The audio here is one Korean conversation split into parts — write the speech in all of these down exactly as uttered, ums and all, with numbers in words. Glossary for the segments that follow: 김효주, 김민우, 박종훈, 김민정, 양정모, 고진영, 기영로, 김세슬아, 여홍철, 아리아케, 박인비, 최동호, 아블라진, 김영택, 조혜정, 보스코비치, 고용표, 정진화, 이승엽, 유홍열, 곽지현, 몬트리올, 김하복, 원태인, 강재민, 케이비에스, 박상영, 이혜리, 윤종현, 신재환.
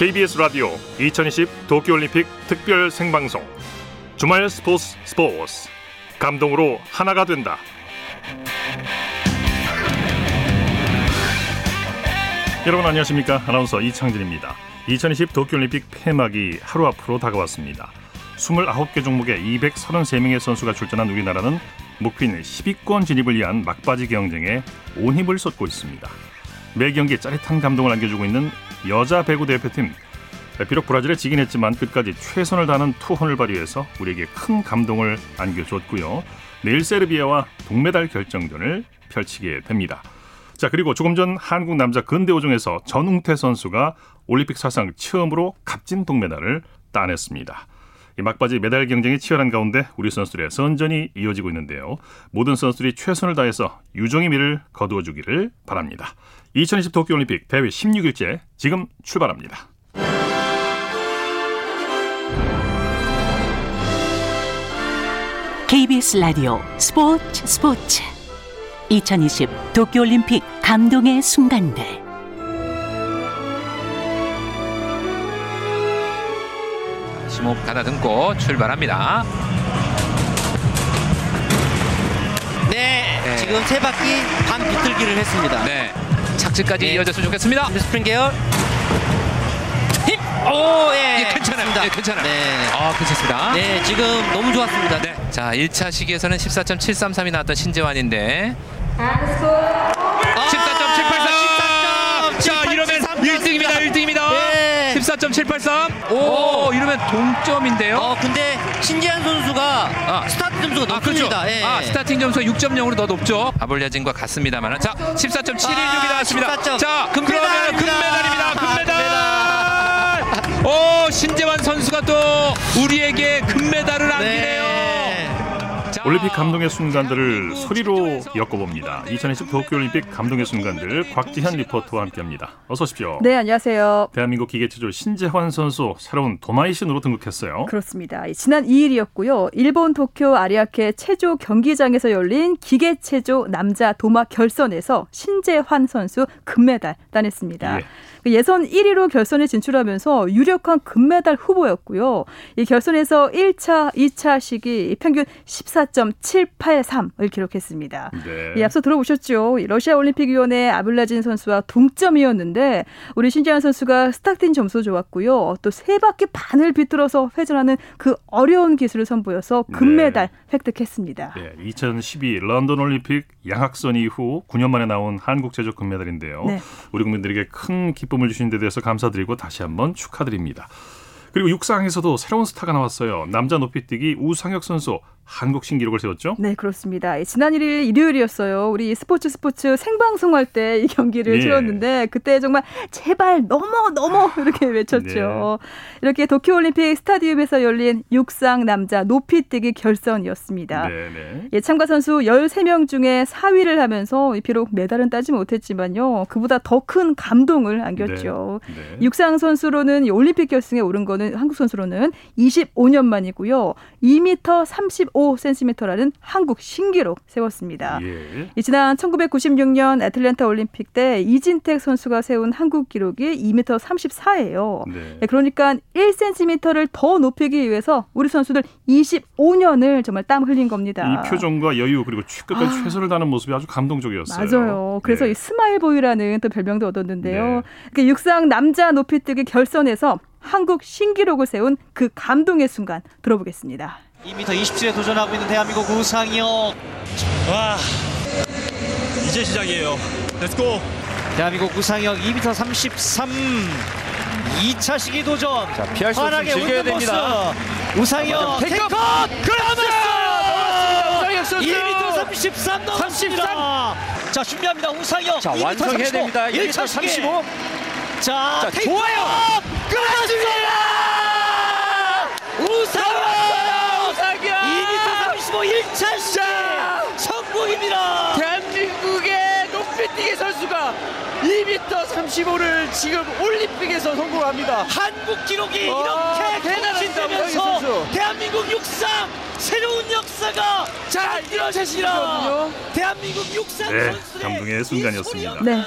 케이비에스 라디오 이천이십 도쿄올림픽 특별 생방송 주말 스포츠 스포츠 감동으로 하나가 된다. 여러분 안녕하십니까? 아나운서 이창진입니다. 이천이십 도쿄올림픽 폐막이 하루 앞으로 다가왔습니다. 이십구 개 종목에 이백삼십삼 명의 선수가 출전한 우리나라는 목표인 십 위권 진입을 위한 막바지 경쟁에 온 힘을 쏟고 있습니다. 매 경기 짜릿한 감동을 안겨주고 있는 여자 배구 대표팀. 비록 브라질에 지긴 했지만 끝까지 최선을 다하는 투혼을 발휘해서 우리에게 큰 감동을 안겨줬고요. 내일 세르비아와 동메달 결정전을 펼치게 됩니다. 자, 그리고 조금 전 한국 남자 근대오종에서 전웅태 선수가 올림픽 사상 처음으로 값진 동메달을 따냈습니다. 이 막바지 메달 경쟁이 치열한 가운데 우리 선수들의 선전이 이어지고 있는데요. 모든 선수들이 최선을 다해서 유종의 미를 거두어주기를 바랍니다. 이천이십 도쿄올림픽 대회 십육 일째 지금 출발합니다. 케이비에스 라디오 스포츠 스포츠 이천이십 도쿄올림픽 감동의 순간들. 주목 가다듬고 출발합니다. 네, 네. 지금 세 바퀴 반 비틀기를 했습니다. 네, 착지까지 네. 이어졌으면 좋겠습니다. 스프링 계열. 힙! 오, 예, 예 괜찮습니다. 예, 괜찮아요. 네. 아, 괜찮습니다. 네, 지금 너무 좋았습니다. 네. 자, 일 차 시기에서는 십사 점 칠삼삼이 나왔던 신재환인데. 아, 십사 점 칠팔사, 십사 점 칠팔 자, 이러면 일 등입니다. 일 등입니다. 네. 십사 점 칠팔삼. 오, 오, 이러면 동점인데요. 어, 근데 신재환 선수가 아, 스타트 점수가 높습니다. 아, 그렇죠. 예. 아, 스타팅 점수가 육 점 영으로 더 높죠. 아블라진과 같습니다만. 자, 십사 점 칠일육이 나왔습니다. 십사 점. 자, 금메달입니다. 금메달입니다. 금메달. 아, 금메달. 오, 신재환 선수가 또 우리에게 금메달을 안기네요. 네. 올림픽 감동의 순간들을 소리로 엮어봅니다. 이천이십 도쿄올림픽 감동의 순간들 곽지현 리포터와 함께합니다. 어서 오십시오. 네, 안녕하세요. 대한민국 기계체조 신재환 선수 새로운 도마이 신으로 등극했어요. 그렇습니다. 지난 이 일이었고요. 일본 도쿄 아리아케 체조 경기장에서 열린 기계체조 남자 도마 결선에서 신재환 선수 금메달 따냈습니다. 예. 예선 일 위로 결선에 진출하면서 유력한 금메달 후보였고요. 이 결선에서 일 차, 이 차 시기 평균 십사 점 칠팔삼을 기록했습니다. 네. 예, 앞서 들어보셨죠? 러시아 올림픽위원회 아블라진 선수와 동점이었는데 우리 신재환 선수가 스타팅 점수 좋았고요. 또 세 바퀴 반을 비틀어서 회전하는 그 어려운 기술을 선보여서 금메달 네. 획득했습니다. 네. 이천십이 런던 올림픽 양학선 이후 구 년 만에 나온 한국 체조 금메달인데요. 네. 우리 국민들에게 큰 기쁨을 주신 데 대해서 감사드리고 다시 한번 축하드립니다. 그리고 육상에서도 새로운 스타가 나왔어요. 남자 높이뛰기 우상혁 선수 한국 신기록을 세웠죠? 네, 그렇습니다. 지난 일 일 일요일이었어요. 우리 스포츠 스포츠 생방송할 때 이 경기를 네. 치렀는데 그때 정말 제발 넘어 넘어 이렇게 외쳤죠. 네. 이렇게 도쿄올림픽 스타디움에서 열린 육상 남자 높이뛰기 결선이었습니다. 네, 네. 예, 참가 선수 십삼 명 중에 사 위를 하면서 비록 메달은 따지 못했지만요. 그보다 더 큰 감동을 안겼죠. 네, 네. 육상 선수로는 올림픽 결승에 오른 거는 한국 선수로는 이십오 년 만이고요. 이 미터 삼십오 센티미터라는 한국 신기록 세웠습니다. 예. 지난 천구백구십육 년 애틀랜타 올림픽 때 이진택 선수가 세운 한국 기록이 이 미터 삼십사예요. 네. 그러니까 일 센티미터를 더 높이기 위해서 우리 선수들 이십오 년을 정말 땀 흘린 겁니다. 이 표정과 여유 그리고 끝까지 아. 최선을 다하는 모습이 아주 감동적이었어요. 맞아요. 그래서 네. 이 스마일보이라는 또 별명도 얻었는데요. 네. 육상 남자 높이뛰기 결선에서 한국 신기록을 세운 그 감동의 순간 들어보겠습니다. 이 미터 이십칠에 도전하고 있는 대한민국 우상혁. 와, 이제 시작이에요. 렛츠고. 대한민국 우상혁 이 미터 삼십삼 이 차 시기 도전. 자, 피할 수 없이 즐겨야 됩니다. 우상혁 테이크업. 그렇습니다. 이 미터 삼십삼 넘었습니다. 자, 준비합니다. 우상혁. 자, 완성해야 됩니다. 일 차 삼십오. 자, 자 좋아요. 끝났습니다. 우상혁 이 미터 삼십오 일 차 시즌 성공입니다. 대한민국의 높이뛰기 선수가 이 미터 삼십오를 지금 올림픽에서 성공합니다. 한국 기록이 이렇게 대단해지면서 대한민국 육상 새로운 역사가 잘 이뤄졌습니다. 대한민국 육상 네, 선수의 감동의 순간이었습니다. 네.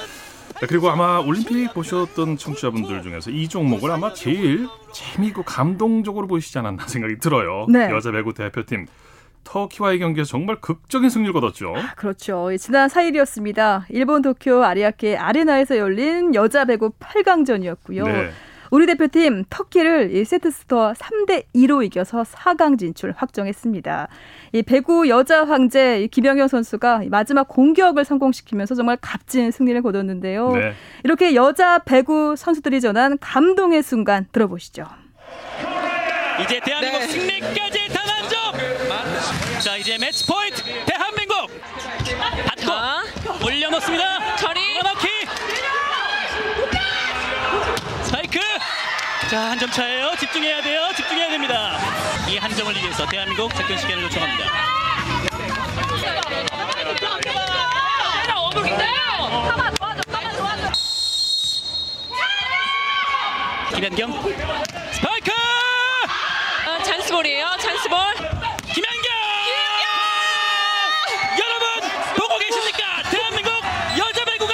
자, 그리고 아마 올림픽 보셨던 청취자분들 중에서 이 종목을 아마 제일 재미있고 감동적으로 보시지 않았나 생각이 들어요. 네. 여자 배구 대표팀. 터키와의 경기에서 정말 극적인 승리를 거뒀죠. 아, 그렇죠. 예, 지난 사일이었습니다. 일본 도쿄 아리아케 아레나에서 열린 여자 배구 팔 강전이었고요. 네. 우리 대표팀 터키를 세트스코어 삼 대 이로 이겨서 사 강 진출 확정했습니다. 이 배구 여자 황제 김연경 선수가 마지막 공격을 성공시키면서 정말 값진 승리를 거뒀는데요. 네. 이렇게 여자 배구 선수들이 전한 감동의 순간 들어보시죠. 이제 대한민국 네. 승리까지 단 한 점. 자, 이제 매치 포인트 대한민국. 받고 아. 올려놓습니다. 처리. 코너킥. 스파이크. 자, 한 점 차예요. 집중해야 돼요. 집중해야 됩니다. 이 한 점을 위해서 대한민국 작전 시간을 요청합니다. 김연경. 스파이크. 찬스볼이에요. 찬스볼. 김연경! 여러분 보고 계십니까? 대한민국 여자 배구가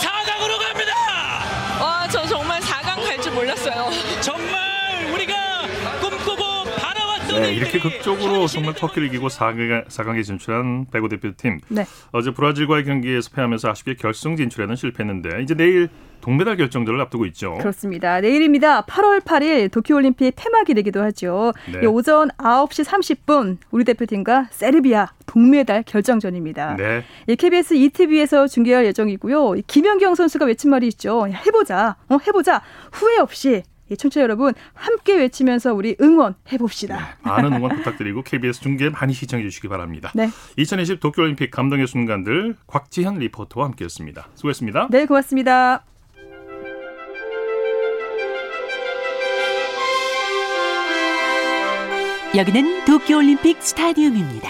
사 강으로 갑니다. 와, 저 정말 사 강 갈 줄 몰랐어요. 정말 우리가 꿈꾸고 바라왔던 네, 이렇게 극적으로 정말 터키를 이기고 사 강에 진출한 배구 대표팀. 네. 어제 브라질과의 경기에서 패하면서 아쉽게 결승 진출에는 실패했는데 이제 내일 동메달 결정전을 앞두고 있죠. 그렇습니다. 내일입니다. 팔월 팔일 도쿄올림픽 폐막일이기도 하죠. 네. 오전 아홉 시 삼십 분 우리 대표팀과 세르비아 동메달 결정전입니다. 네. 케이비에스 이티비에서 중계할 예정이고요. 김연경 선수가 외친 말이 있죠. 해보자. 어, 해보자. 후회 없이. 청취자 여러분 함께 외치면서 우리 응원해봅시다. 네, 많은 응원 부탁드리고 케이비에스 중계 많이 시청해 주시기 바랍니다. 네. 이천이십 도쿄올림픽 감동의 순간들 곽지현 리포터와 함께했습니다. 수고했습니다. 네, 고맙습니다. 여기는 도쿄올림픽 스타디움입니다.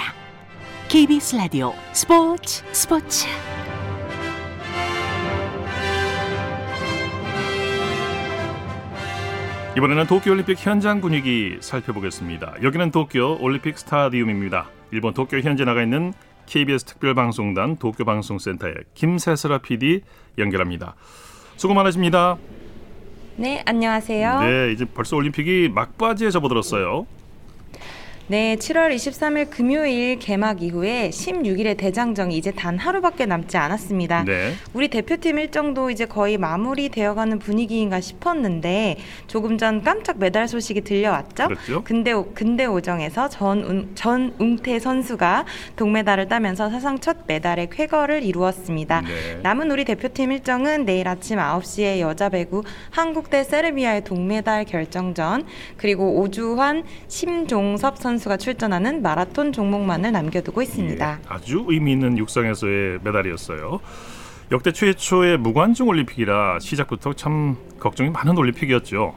케이비에스 라디오 스포츠 스포츠 이번에는 도쿄올림픽 현장 분위기 살펴보겠습니다. 여기는 도쿄올림픽 스타디움입니다. 일본 도쿄 현지에 나가 있는 케이비에스 특별방송단 도쿄방송센터의 김세슬아 피디 연결합니다. 수고 많으십니다. 네, 안녕하세요. 네, 이제 벌써 올림픽이 막바지에 접어들었어요. 네, 칠월 이십삼일 금요일 개막 이후에 십육일의 대장정이 이제 단 하루밖에 남지 않았습니다. 네. 우리 대표팀 일정도 이제 거의 마무리되어가는 분위기인가 싶었는데 조금 전 깜짝 메달 소식이 들려왔죠. 그랬죠? 근대, 근대 오정에서 전, 전웅태 선수가 동메달을 따면서 사상 첫 메달의 쾌거를 이루었습니다. 네. 남은 우리 대표팀 일정은 내일 아침 아홉 시에 여자 배구 한국 대 세르비아의 동메달 결정전 그리고 오주환, 심종섭 선수 선수가 출전하는 마라톤 종목만을 남겨두고 있습니다. 예, 아주 의미 있는 육상에서의 메달이었어요. 역대 최초의 무관중 올림픽이라 시작부터 참 걱정이 많은 올림픽이었죠.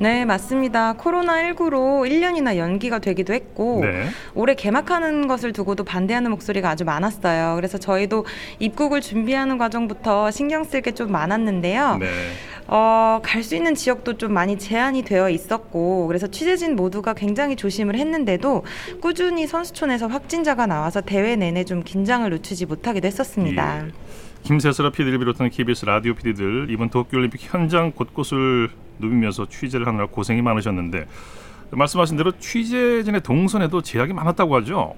네, 맞습니다. 코로나십구로 일 년이나 연기가 되기도 했고 네. 올해 개막하는 것을 두고도 반대하는 목소리가 아주 많았어요. 그래서 저희도 입국을 준비하는 과정부터 신경 쓸 게 좀 많았는데요. 네. 어, 갈 수 있는 지역도 좀 많이 제한이 되어 있었고 그래서 취재진 모두가 굉장히 조심을 했는데도 꾸준히 선수촌에서 확진자가 나와서 대회 내내 좀 긴장을 늦추지 못하기도 했었습니다. 예. 김세슬아 피디를 비롯한 케이비에스 라디오 피디들 이번 도쿄올림픽 현장 곳곳을 누비면서 취재를 하느라 고생이 많으셨는데 말씀하신 대로 취재진의 동선에도 제약이 많았다고 하죠?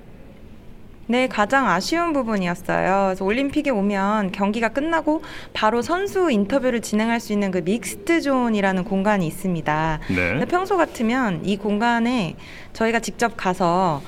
네, 가장 아쉬운 부분이었어요. 그래서 올림픽에 오면 경기가 끝나고 바로 선수 인터뷰를 진행할 수 있는 그 믹스트 존이라는 공간이 있습니다. 네. 근데 평소 같으면 이 공간에 저희가 직접 가서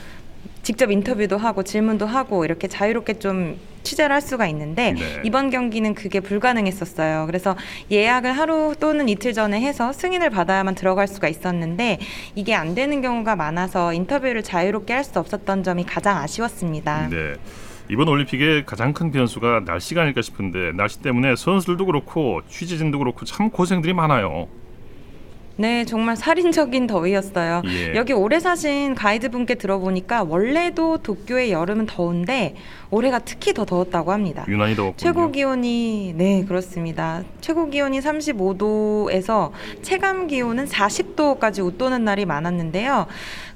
직접 인터뷰도 하고 질문도 하고 이렇게 자유롭게 좀 취재를 할 수가 있는데 네. 이번 경기는 그게 불가능했었어요. 그래서 예약을 하루 또는 이틀 전에 해서 승인을 받아야만 들어갈 수가 있었는데 이게 안 되는 경우가 많아서 인터뷰를 자유롭게 할 수 없었던 점이 가장 아쉬웠습니다. 네. 이번 올림픽의 가장 큰 변수가 날씨가 아닐까 싶은데 날씨 때문에 선수들도 그렇고 취재진도 그렇고 참 고생들이 많아요. 네, 정말 살인적인 더위였어요. 예. 여기 오래 사신 가이드분께 들어보니까 원래도 도쿄의 여름은 더운데 올해가 특히 더 더웠다고 합니다. 유난히 더웠군요. 최고 기온이 네, 그렇습니다. 최고 기온이 삼십오도에서 체감 기온은 사십도까지 웃도는 날이 많았는데요.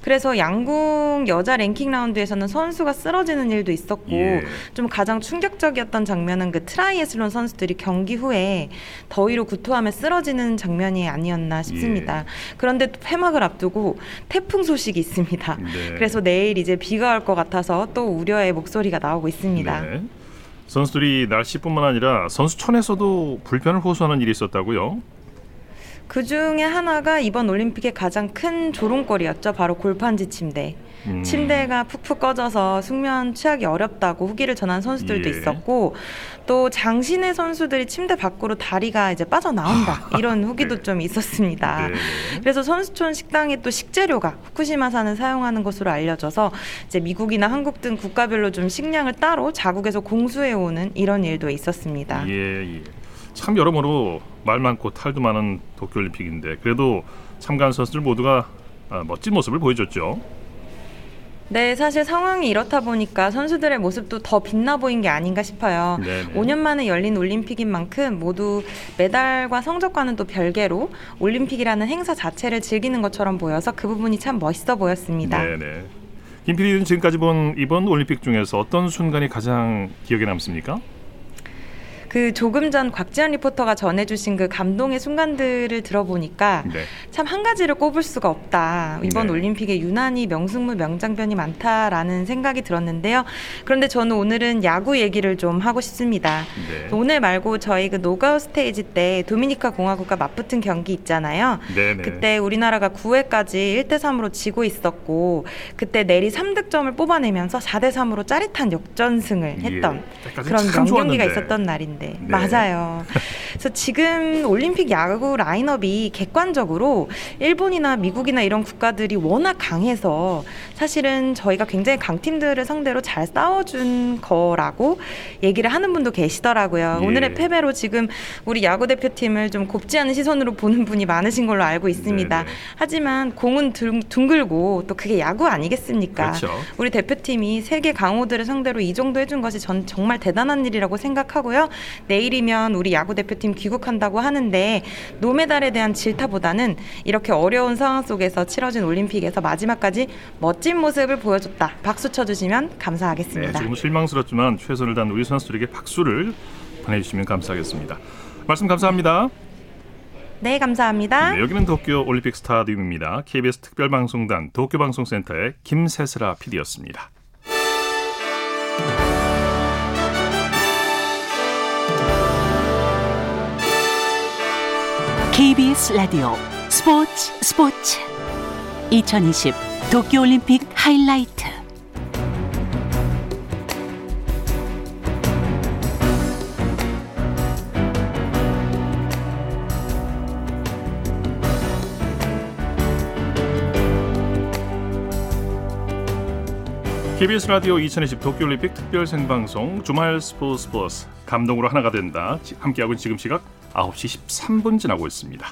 그래서 양궁 여자 랭킹 라운드에서는 선수가 쓰러지는 일도 있었고 예. 좀 가장 충격적이었던 장면은 그 트라이애슬론 선수들이 경기 후에 더위로 구토하며 쓰러지는 장면이 아니었나 싶습니다. 예. 그런데 또 폐막을 앞두고 태풍 소식이 있습니다. 네. 그래서 내일 이제 비가 올 것 같아서 또 우려의 목소리가 나오고 있습니다. 네. 선수들이 날씨뿐만 아니라 선수촌에서도 불편을 호소하는 일이 있었다고요? 그 중에 하나가 이번 올림픽의 가장 큰 조롱거리였죠. 바로 골판지 침대. 음. 침대가 푹푹 꺼져서 숙면 취하기 어렵다고 후기를 전한 선수들도 예. 있었고 또 장신의 선수들이 침대 밖으로 다리가 이제 빠져나온다 이런 후기도 네. 좀 있었습니다. 네. 그래서 선수촌 식당에 또 식재료가 후쿠시마산을 사용하는 것으로 알려져서 이제 미국이나 한국 등 국가별로 좀 식량을 따로 자국에서 공수해오는 이런 일도 있었습니다. 예, 예. 참 여러모로 말 많고 탈도 많은 도쿄올림픽인데 그래도 참가한 선수들 모두가 멋진 모습을 보여줬죠. 네, 사실 상황이 이렇다 보니까 선수들의 모습도 더 빛나 보인 게 아닌가 싶어요. 네네. 오 년 만에 열린 올림픽인 만큼 모두 메달과 성적과는 또 별개로 올림픽이라는 행사 자체를 즐기는 것처럼 보여서 그 부분이 참 멋있어 보였습니다. 네네. 김 피디는 지금까지 본 이번 올림픽 중에서 어떤 순간이 가장 기억에 남습니까? 그 조금 전 곽지현 리포터가 전해주신 그 감동의 순간들을 들어보니까 네. 참 한 가지를 꼽을 수가 없다. 이번 네. 올림픽에 유난히 명승부 명장면이 많다라는 생각이 들었는데요. 그런데 저는 오늘은 야구 얘기를 좀 하고 싶습니다. 네. 오늘 말고 저희 그 노가우 스테이지 때 도미니카 공화국과 맞붙은 경기 있잖아요. 네, 네. 그때 우리나라가 구 회까지 일 대 삼으로 지고 있었고 그때 내리 삼 득점을 뽑아내면서 사 대 삼으로 짜릿한 역전승을 했던 예. 그런 명경기가 있었던 날인데 네. 맞아요. 그래서 지금 올림픽 야구 라인업이 객관적으로 일본이나 미국이나 이런 국가들이 워낙 강해서 사실은 저희가 굉장히 강팀들을 상대로 잘 싸워준 거라고 얘기를 하는 분도 계시더라고요. 예. 오늘의 패배로 지금 우리 야구 대표팀을 좀 곱지 않은 시선으로 보는 분이 많으신 걸로 알고 있습니다. 네네. 하지만 공은 둥, 둥글고 또 그게 야구 아니겠습니까? 그렇죠. 우리 대표팀이 세계 강호들을 상대로 이 정도 해준 것이 전 정말 대단한 일이라고 생각하고요. 내일이면 우리 야구 대표팀 귀국한다고 하는데 노메달에 대한 질타보다는 이렇게 어려운 상황 속에서 치러진 올림픽에서 마지막까지 멋진 모습을 보여줬다. 박수 쳐주시면 감사하겠습니다. 네, 지금 실망스럽지만 최선을 다한 우리 선수들에게 박수를 보내주시면 감사하겠습니다. 말씀 감사합니다. 네, 감사합니다. 네, 여기는 도쿄 올림픽 스타디움입니다. 케이비에스 특별방송단 도쿄방송센터의 김세슬아 피디였습니다. 케이비에스 라디오 스포츠 스포츠 이천이십 도쿄올림픽 하이라이트. 케이비에스 라디오 이천이십 도쿄올림픽 특별 생방송 주말 스포츠 스포츠 감동으로 하나가 된다. 함께하고 지금 시각 아홉 시 십삼 분 지나고 있습니다.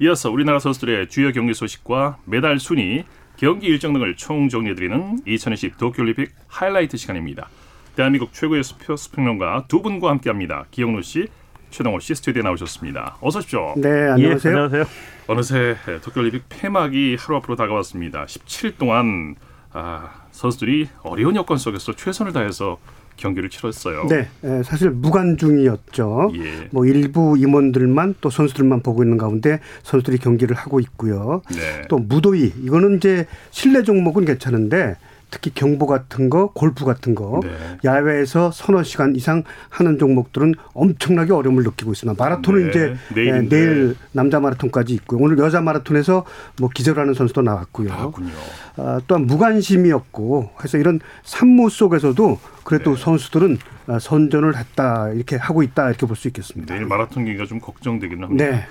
이어서 우리나라 선수들의 주요 경기 소식과 메달 순위, 경기 일정 등을 총정리해드리는 이천이십 도쿄올림픽 하이라이트 시간입니다. 대한민국 최고의 스포츠평론가 두 분과 함께합니다. 기영로 씨, 최동호 씨 스튜디오에 나오셨습니다. 어서 오십시오. 네, 안녕하세요. 예, 안녕하세요. 어느새 도쿄올림픽 폐막이 하루 앞으로 다가왔습니다. 십칠 일 동안 아, 선수들이 어려운 여건 속에서 최선을 다해서 경기를 치렀어요. 네, 사실 무관중이었죠. 예. 뭐 일부 임원들만 또 선수들만 보고 있는 가운데 선수들이 경기를 하고 있고요. 네. 또 무도위 이거는 이제 실내 종목은 괜찮은데 특히 경보 같은 거, 골프 같은 거 네. 야외에서 서너 시간 이상 하는 종목들은 엄청나게 어려움을 느끼고 있습니다. 마라톤은 네. 이제 내일인데. 내일 남자 마라톤까지 있고요. 오늘 여자 마라톤에서 뭐 기절하는 선수도 나왔고요. 나왔군요. 아, 또한 무관심이었고 해서 이런 산무 속에서도 그래도 네. 선수들은 선전을 했다 이렇게 하고 있다 이렇게 볼 수 있겠습니다. 내일 마라톤 경기가 좀 걱정되기는 합니다. 네.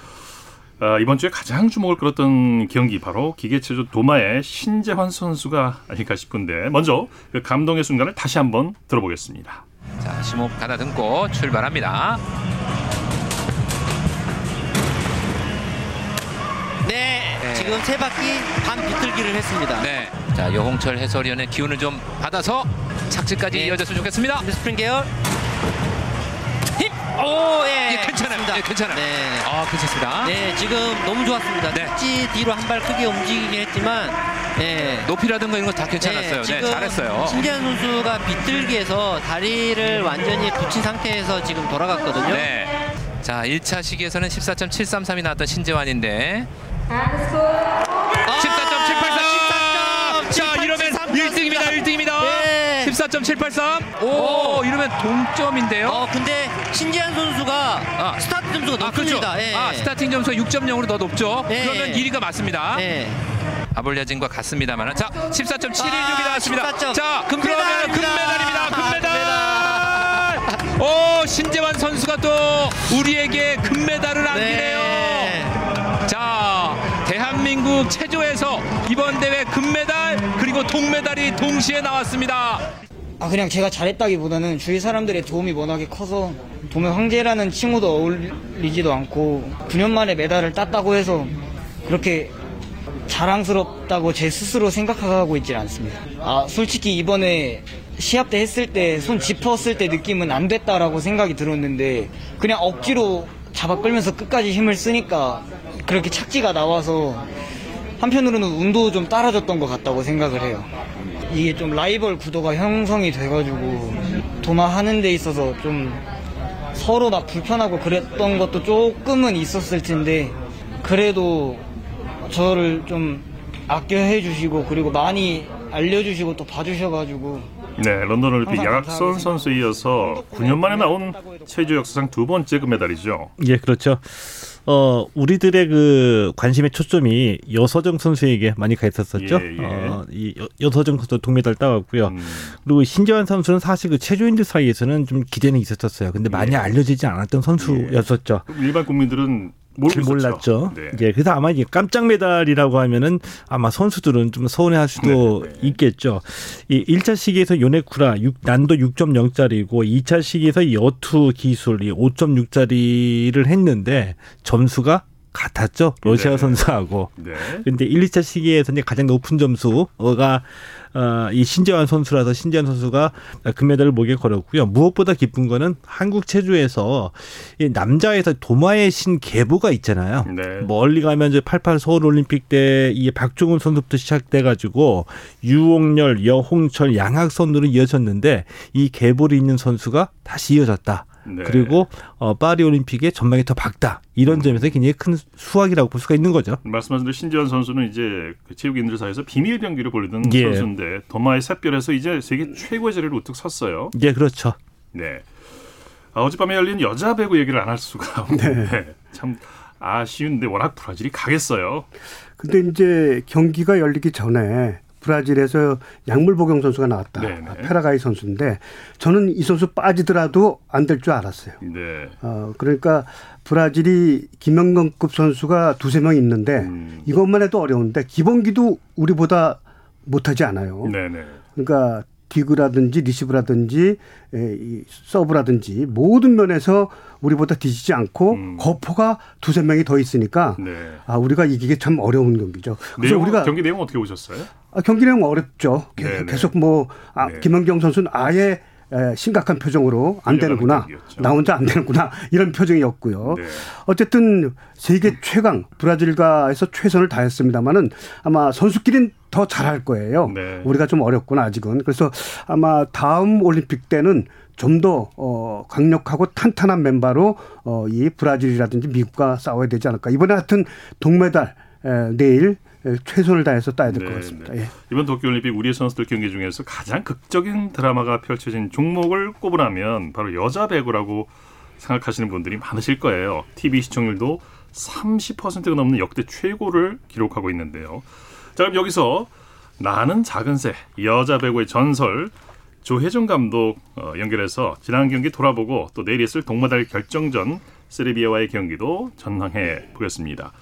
아, 이번 주에 가장 주목을 끌었던 경기 바로 기계체조 도마의 신재환 선수가 아닐까 싶은데 먼저 그 감동의 순간을 다시 한번 들어보겠습니다. 자, 심호흡 가다듬고 출발합니다. 네, 네. 지금 세 바퀴 반 비틀기를 했습니다. 네, 자 여홍철 해설위원의 기운을 좀 받아서 착지까지 네. 이어졌으면 좋겠습니다. 스프링 계열. 오, 예, 예 괜찮습니다. 예, 괜찮아요. 네, 아, 괜찮습니다. 네, 지금 너무 좋았습니다. 네. 착지 뒤로 한 발 크게 움직이긴 했지만 네. 높이라든가 이런 거 다 괜찮았어요. 네, 네, 잘했어요. 신재환 선수가 비틀기에서 다리를 완전히 붙인 상태에서 지금 돌아갔거든요. 네. 자, 일 차 시기에서는 십사 점 칠삼삼이 나왔던 신재환인데 십사 점 칠팔삼! 십사 점 칠팔삼! 자, 이러면 일 등입니다. 일 등입니다. 네. 십사 점 칠팔삼. 오, 오, 이러면 동점인데요. 어, 근데 신재환 선수가 아. 스타트 점수가 높습니다. 아, 그렇죠. 예. 아, 스타팅 점수가 육 점 영으로 더 높죠. 예. 그러면 일 위가 맞습니다. 예. 아블라진과 같습니다만. 자, 십사 점 칠일육이 아, 나왔습니다. 십사 점. 자, 금메달입니다. 금메달입니다. 금메달. 아, 금메달. 오, 신재환 선수가 또 우리에게 금메달을 안기네요. 네. 자, 대한민국 체조에서 이번 대회 금메달 그리고 동메달이 동시에 나왔습니다. 아, 그냥 제가 잘했다기보다는 주위 사람들의 도움이 워낙에 커서 도면 황제라는 칭호도 어울리지도 않고 구 년 만에 메달을 땄다고 해서 그렇게 자랑스럽다고 제 스스로 생각하고 있지 않습니다. 아, 솔직히 이번에 시합 때 했을 때 손 짚었을 때 느낌은 안 됐다라고 생각이 들었는데 그냥 억지로 잡아 끌면서 끝까지 힘을 쓰니까 그렇게 착지가 나와서 한편으로는 운도 좀 따라줬던 것 같다고 생각을 해요. 이게 좀 라이벌 구도가 형성이 돼가지고 도마하는 데 있어서 좀 서로 막 불편하고 그랬던 것도 조금은 있었을 텐데 그래도 저를 좀 아껴해 주시고 그리고 많이 알려주시고 또 봐주셔가지고 네, 런던 올림픽 양학선 선수 이어서 구 년 만에 나온 체조 역사상 두 번째 금메달이죠. 예, 그렇죠. 어, 우리들의 그 관심의 초점이 여서정 선수에게 많이 가 있었었죠. 예, 예. 어, 이 여, 여서정 선수 동메달 따왔고요. 음. 그리고 신재환 선수는 사실 그 체조인들 사이에서는 좀 기대는 있었었어요. 근데 많이 예. 알려지지 않았던 선수였었죠. 예. 일반 국민들은 잘 몰랐죠. 네. 예, 그래서 아마 이게 깜짝 메달이라고 하면은 아마 선수들은 좀 서운해할 수도 네, 네, 네. 있겠죠. 이 일 차 시기에서 요네쿠라 육, 난도 육 점 영짜리고 이 차 시기에서 여투 기술 이 오 점 육짜리를 했는데 점수가 같았죠. 러시아 네. 선수하고. 네. 근데 일, 이 차 시기에서 이제 가장 높은 점수가 어, 이 신재환 선수라서 신재환 선수가 금메달을 목에 걸었고요. 무엇보다 기쁜 거는 한국 체조에서 이 남자에서 도마의 신 계보가 있잖아요. 네. 멀리 가면 이제 팔십팔 서울 올림픽 때 이 박종훈 선수부터 시작돼 가지고 유홍열, 여홍철, 양학선으로 이어졌는데 이 계보를 잇는 선수가 다시 이어졌다. 네. 그리고 어, 파리 올림픽의 전망이 더 밝다. 이런 점에서 굉장히 큰 수확이라고 볼 수가 있는 거죠. 말씀하신 대로 신재환 선수는 이제 체육인들 사이에서 비밀 경기를 벌이던 예. 선수인데 도마의 샛별에서 이제 세계 최고의 자리를 우뚝 섰어요. 예, 그렇죠. 네. 아, 어젯밤에 열린 여자 배구 얘기를 안 할 수가 없는데 네. 참 아쉬운데 워낙 브라질이 강했어요. 근데 이제 경기가 열리기 전에 브라질에서 약물복용 선수가 나왔다. 네네. 페라가이 선수인데 저는 이 선수 빠지더라도 안 될 줄 알았어요. 네. 어, 그러니까 브라질이 김연경급 선수가 두세 명 있는데 음. 이것만 해도 어려운데 기본기도 우리보다 못하지 않아요. 네네. 그러니까 디그라든지 리시브라든지 서브라든지 모든 면에서 우리보다 뒤지지 않고 음. 거포가 두세 명이 더 있으니까 네. 아, 우리가 이기기 참 어려운 경기죠. 그래서 내용, 우리가 경기 내용 어떻게 보셨어요? 아, 경기 내용 어렵죠. 네네. 계속 뭐 아, 네. 김연경 선수는 아예 에, 심각한 표정으로 안 되는구나. 경기였죠. 나 혼자 안 되는구나. 이런 표정이었고요. 네. 어쨌든 세계 최강 브라질과에서 최선을 다했습니다마는 아마 선수끼리는 더 잘할 거예요. 네. 우리가 좀 어렵구나 아직은. 그래서 아마 다음 올림픽 때는 좀 더 어, 강력하고 탄탄한 멤버로 어, 이 브라질이라든지 미국과 싸워야 되지 않을까. 이번에 하여튼 동메달 에, 내일 최선을 다해서 따야 될 것 같습니다. 예. 이번 도쿄올림픽 우리의 선수들 경기 중에서 가장 극적인 드라마가 펼쳐진 종목을 꼽으라면 바로 여자 배구라고 생각하시는 분들이 많으실 거예요. 티비 시청률도 삼십 퍼센트가 넘는 역대 최고를 기록하고 있는데요. 자, 그럼 여기서 나는 작은 새 여자 배구의 전설 조혜정 감독 연결해서 지난 경기 돌아보고 또 내일 있을 동메달 결정전 세르비아와의 경기도 전망해 보겠습니다.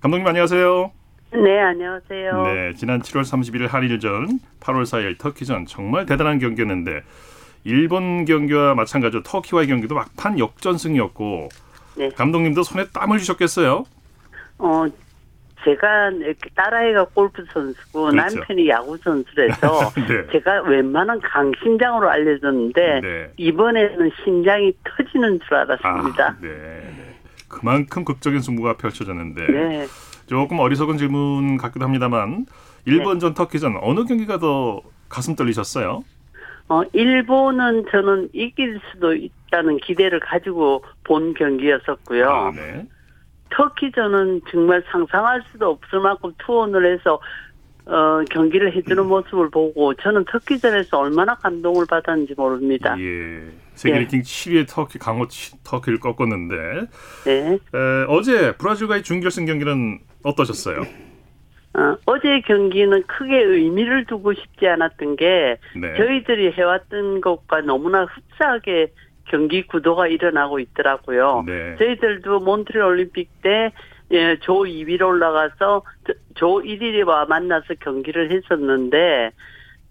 감독님 안녕하세요. 네, 안녕하세요. 네, 지난 칠월 삼십일일 한일전, 팔월 사일 터키전 정말 대단한 경기였는데 일본 경기와 마찬가지로 터키와의 경기도 막판 역전승이었고 네. 감독님도 손에 땀을 주셨겠어요? 어, 제가 딸아이가 골프 선수고 그렇죠. 남편이 야구 선수라서 네. 제가 웬만한 강심장으로 알려졌는데 네. 이번에는 심장이 터지는 줄 알았습니다. 아, 네, 네. 그만큼 극적인 승부가 펼쳐졌는데 네. 조금 어리석은 질문 같기도 합니다만 일본전, 터키전 어느 경기가 더 가슴 떨리셨어요? 어, 일본은 저는 이길 수도 있다는 기대를 가지고 본 경기였었고요. 아, 네. 터키전은 정말 상상할 수도 없을 만큼 투혼을 해서 어, 경기를 해주는 모습을 보고 저는 터키전에서 얼마나 감동을 받았는지 모릅니다. 예, 세계 리팅 예. 칠 위의 터키, 강호 터키를 꺾었는데 네. 에, 어제 브라질과의 준결승 경기는 어떠셨어요? 어, 어제 경기는 크게 의미를 두고 싶지 않았던 게 네. 저희들이 해왔던 것과 너무나 흡사하게 경기 구도가 일어나고 있더라고요. 네. 저희들도 몬트리올 올림픽 때 예, 조 이 위로 올라가서 조 일 위와 만나서 경기를 했었는데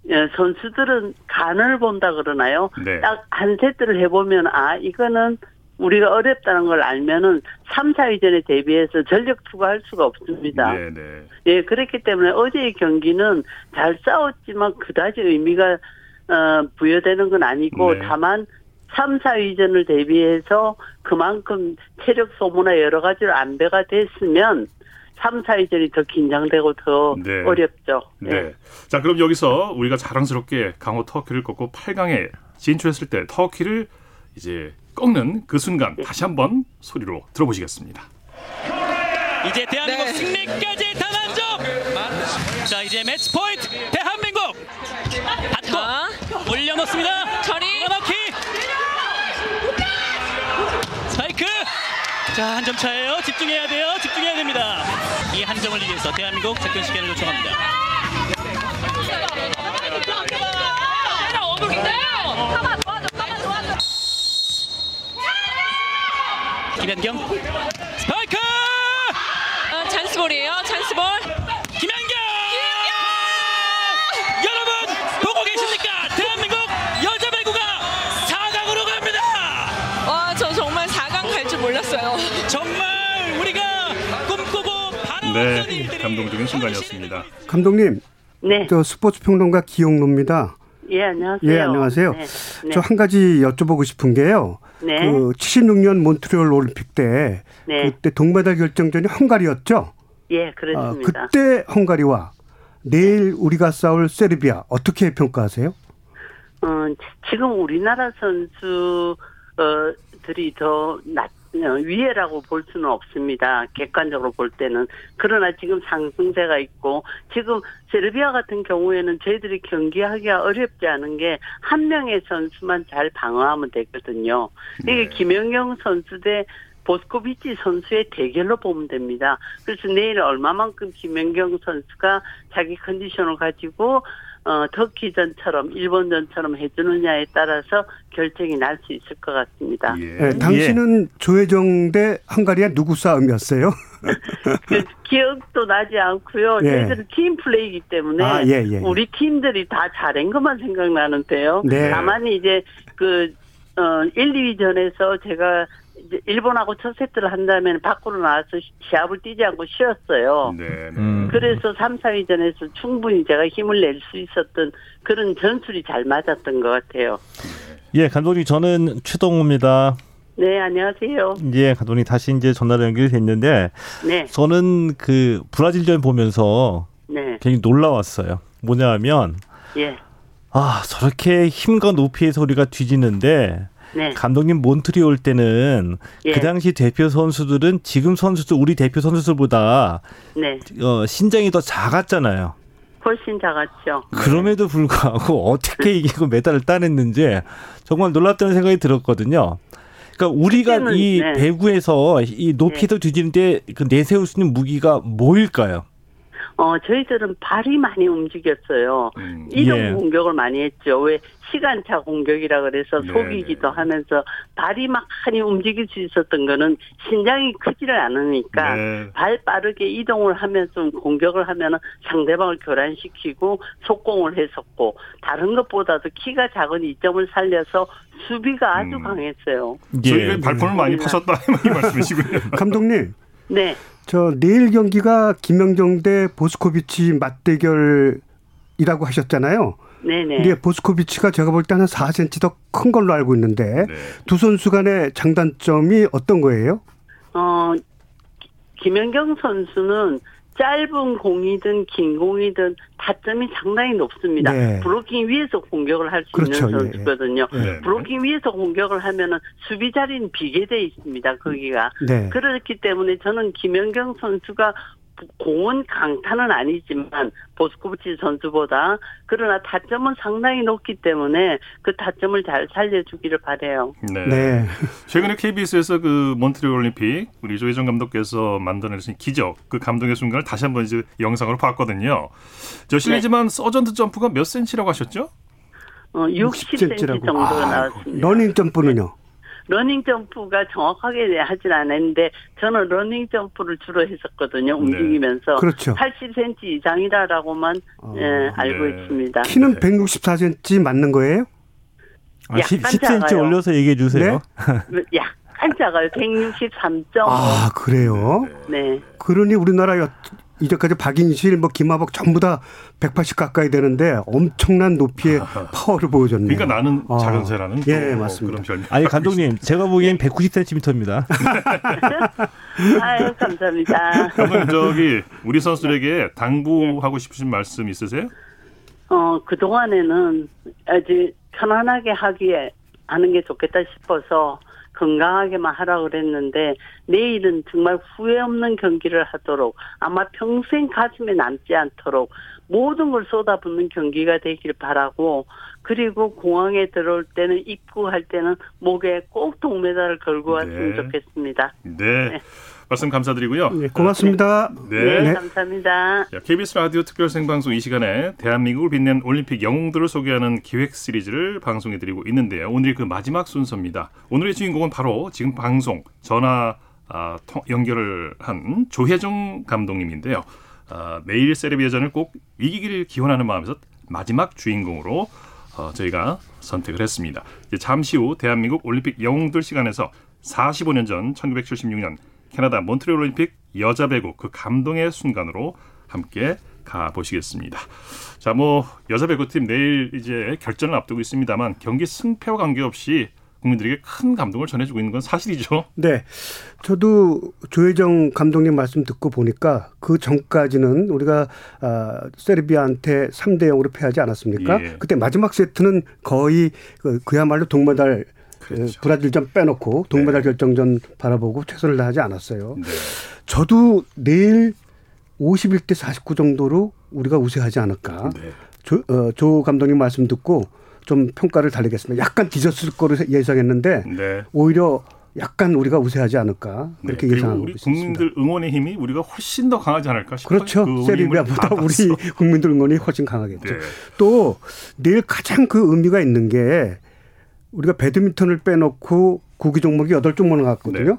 예, 선수들은 간을 본다 그러나요? 네. 딱 한 세트를 해보면 아 이거는 우리가 어렵다는 걸 알면은 삼, 사 위전에 대비해서 전력 투구할 수가 없습니다. 네, 네. 예, 그렇기 때문에 어제의 경기는 잘 싸웠지만 그다지 의미가 어, 부여되는 건 아니고 네. 다만 삼, 사 위전을 대비해서 그만큼 체력 소모나 여러 가지로 안배가 됐으면 삼, 사 위전이 더 긴장되고 더 네. 어렵죠. 네. 네. 자, 그럼 여기서 우리가 자랑스럽게 강호 터키를 꺾고 팔 강에 진출했을 때 터키를 이제 꺾는 그 순간 네. 다시 한번 소리로 들어보시겠습니다. 이제 대한민국 네. 승리까지 단 한 점. 자, 이제 매치 포인트 대한민국. 받고 올려놓습니다. 처리. 스파이크. 자, 한 점 차예요. 집중해야 돼요. 집중해야 됩니다. 이 한 점을 이겨서 대한민국 작전 시간을 요청합니다. 김연경 스파이크. 어, 찬스볼이에요. 찬스볼. 김연경. 여러분 보고 계십니까? 대한민국 여자 배구가 사 강으로 갑니다. 와, 저 정말 사 강 갈 줄 몰랐어요. 정말 우리가 꿈꾸고 바라봤던 네, 일들이 감동적인 순간이었습니다. 감독님. 네. 저 스포츠 평론가 기영로입니다. 예, 안녕하세요. 예, 안녕하세요. 네, 네. 저 한 가지 여쭤보고 싶은 게요. 네. 그 칠십육 년 몬트리올 올림픽 때 네. 그때 동메달 결정전이 헝가리였죠? 예, 그렇습니다. 아, 그때 헝가리와 내일 네. 우리가 싸울 세르비아 어떻게 평가하세요? 어, 지금 우리나라 선수들이 더 낮, 위에라고 볼 수는 없습니다. 객관적으로 볼 때는. 그러나 지금 상승세가 있고 지금 세르비아 같은 경우에는 저희들이 경기하기가 어렵지 않은 게 한 명의 선수만 잘 방어하면 되거든요. 이게 네. 김연경 선수 대 보스코비치 선수의 대결로 보면 됩니다. 그래서 내일 얼마만큼 김연경 선수가 자기 컨디션을 가지고 어, 터키전처럼 일본전처럼 해주느냐에 따라서 결정이 날 수 있을 것 같습니다. 예. 네, 당신은 예. 조혜정 대 헝가리의 누구 싸움이었어요? 그 기억도 나지 않고요. 예. 저희들은 팀플레이이기 때문에 아, 예, 예, 예. 우리 팀들이 다 잘한 것만 생각나는데요. 네. 다만 이제 그 어, 일, 이 위전에서 제가 일본하고 첫 세트를 한다면 밖으로 나와서 시합을 뛰지 않고 쉬었어요. 네. 음. 그래서 삼, 사 위전에서 충분히 제가 힘을 낼 수 있었던 그런 전술이 잘 맞았던 것 같아요. 예, 감독님 저는 최동호입니다. 네, 안녕하세요. 예, 감독님 다시 이제 전화로 연결이 됐는데 네. 저는 그 브라질전 보면서 네. 굉장히 놀라웠어요. 뭐냐 하면 예. 아, 저렇게 힘과 높이에서 우리가 뒤지는데 네. 감독님 몬트리올 때는 예. 그 당시 대표 선수들은 지금 선수들 우리 대표 선수들보다 네. 어, 신장이 더 작았잖아요. 훨씬 작았죠. 그럼에도 불구하고 어떻게 이기고 메달을 따냈는지 정말 놀랍다는 생각이 들었거든요. 그러니까 우리가 그때는, 이 네. 배구에서 이 높이에서 네. 뒤지는데 그 내세울 수 있는 무기가 뭐일까요? 어, 저희들은 발이 많이 움직였어요. 음, 이런 예. 공격을 많이 했죠. 왜 시간차 공격이라 그래서 속이기도 네네. 하면서 발이 많이 움직일 수 있었던 거는 신장이 크지를 않으니까 네. 발 빠르게 이동을 하면서 공격을 하면은 상대방을 교란시키고 속공을 했었고 다른 것보다도 키가 작은 이점을 살려서 수비가 아주 음. 강했어요. 예. 저희가 발품을 음. 많이 파셨다 이 말씀이시군요. 감독님. 네. 저 내일 경기가 김연경 대 보스코비치 맞대결이라고 하셨잖아요. 네네. 근데 보스코비치가 제가 볼 때 한 사 센티미터 더 큰 걸로 알고 있는데 네. 두 선수 간의 장단점이 어떤 거예요? 어, 김연경 선수는 짧은 공이든 긴 공이든 타점이 상당히 높습니다. 네. 브로킹 위에서 공격을 할 수 그렇죠. 있는 선수거든요. 네. 네. 브로킹 위에서 공격을 하면은 수비 자리는 비게 돼 있습니다. 거기가. 네. 그렇기 때문에 저는 김연경 선수가 공은 강타는 아니지만 보스코비치 선수보다 그러나 타점은 상당히 높기 때문에 그 타점을 잘 살려주기를 바래요. 네. 네. 최근에 케이비에스에서 그 몬트리올 올림픽 우리 조혜정 감독께서 만들어내신 기적 그 감동의 순간을 다시 한번 이제 영상으로 봤거든요. 저 실례지만 네. 서전트 점프가 몇 센치라고 하셨죠? 어, 육십 센치 정도 아, 나왔습니다. 러닝 점프는요? 러닝 점프가 정확하게 하진 않았는데 저는 러닝 점프를 주로 했었거든요. 움직이면서 네. 그렇죠. 팔십 센티미터 이상이다라고만 어. 예, 알고 네. 있습니다. 키는 네. 백육십사 센티미터 맞는 거예요? 아, 십 센티미터 올려서 얘기해 주세요. 네? 약간 작아요. 백육십삼 점. 아 그래요? 네. 그러니 우리나라 이제까지 박인실, 뭐 김하복 전부 다 백팔십 가까이 되는데 엄청난 높이의 파워를 보여줬네요. 그러니까 나는 작은 새라는. 아, 예, 맞습니다. 그럼 아니 감독님, 제가 보기엔 백구십 센티미터입니다. 아유 감사합니다. 감독님 저기 우리 선수들에게 당부하고 싶으신 말씀 있으세요? 어 그 동안에는 아주 편안하게 하기에 하는 게 좋겠다 싶어서. 건강하게만 하라고 그랬는데 내일은 정말 후회 없는 경기를 하도록 아마 평생 가슴에 남지 않도록 모든 걸 쏟아붓는 경기가 되길 바라고 그리고 공항에 들어올 때는 입국할 때는 목에 꼭 동메달을 걸고 왔으면 네. 좋겠습니다. 네. 네. 말씀 감사드리고요. 네, 고맙습니다. 네, 네. 네 감사합니다. 자, 케이비에스 라디오 특별 생방송 이 시간에 대한민국을 빛낸 올림픽 영웅들을 소개하는 기획 시리즈를 방송해드리고 있는데요. 오늘이 그 마지막 순서입니다. 오늘의 주인공은 바로 지금 방송 전화 아, 통, 연결을 한 조혜정 감독님인데요. 아, 내일 세르비아전을 꼭 이기기를 기원하는 마음에서 마지막 주인공으로 어, 저희가 선택을 했습니다. 이제 잠시 후 대한민국 올림픽 영웅들 시간에서 사십오 년 전 천구백칠십육 년 캐나다 몬트리올 올림픽 여자 배구 그 감동의 순간으로 함께 가보시겠습니다. 자, 뭐 여자 배구팀 내일 이제 결전을 앞두고 있습니다만 경기 승패와 관계없이 국민들에게 큰 감동을 전해주고 있는 건 사실이죠. 네. 저도 조혜정 감독님 말씀 듣고 보니까 그 전까지는 우리가 어, 세르비아한테 삼 대 영으로 패하지 않았습니까? 예. 그때 마지막 세트는 거의 그, 그야말로 동메달 그렇죠. 브라질전 빼놓고 동메달 네. 결정전 바라보고 최선을 다하지 않았어요. 네. 저도 내일 오십일 대 사십구 정도로 우리가 우세하지 않을까. 네. 조, 어, 조 감독님 말씀 듣고 좀 평가를 달리겠습니다. 약간 뒤졌을 거로 예상했는데 네. 오히려 약간 우리가 우세하지 않을까 그렇게 네. 예상하고 우리 있습니다. 국민들 응원의 힘이 우리가 훨씬 더 강하지 않을까 싶어요. 그렇죠. 그 세르비아보다 우리 국민들 응원이 훨씬 강하겠죠. 네. 또 내일 가장 그 의미가 있는 게 우리가 배드민턴을 빼놓고 구기 종목이 여덟 종목을 갔거든요. 네.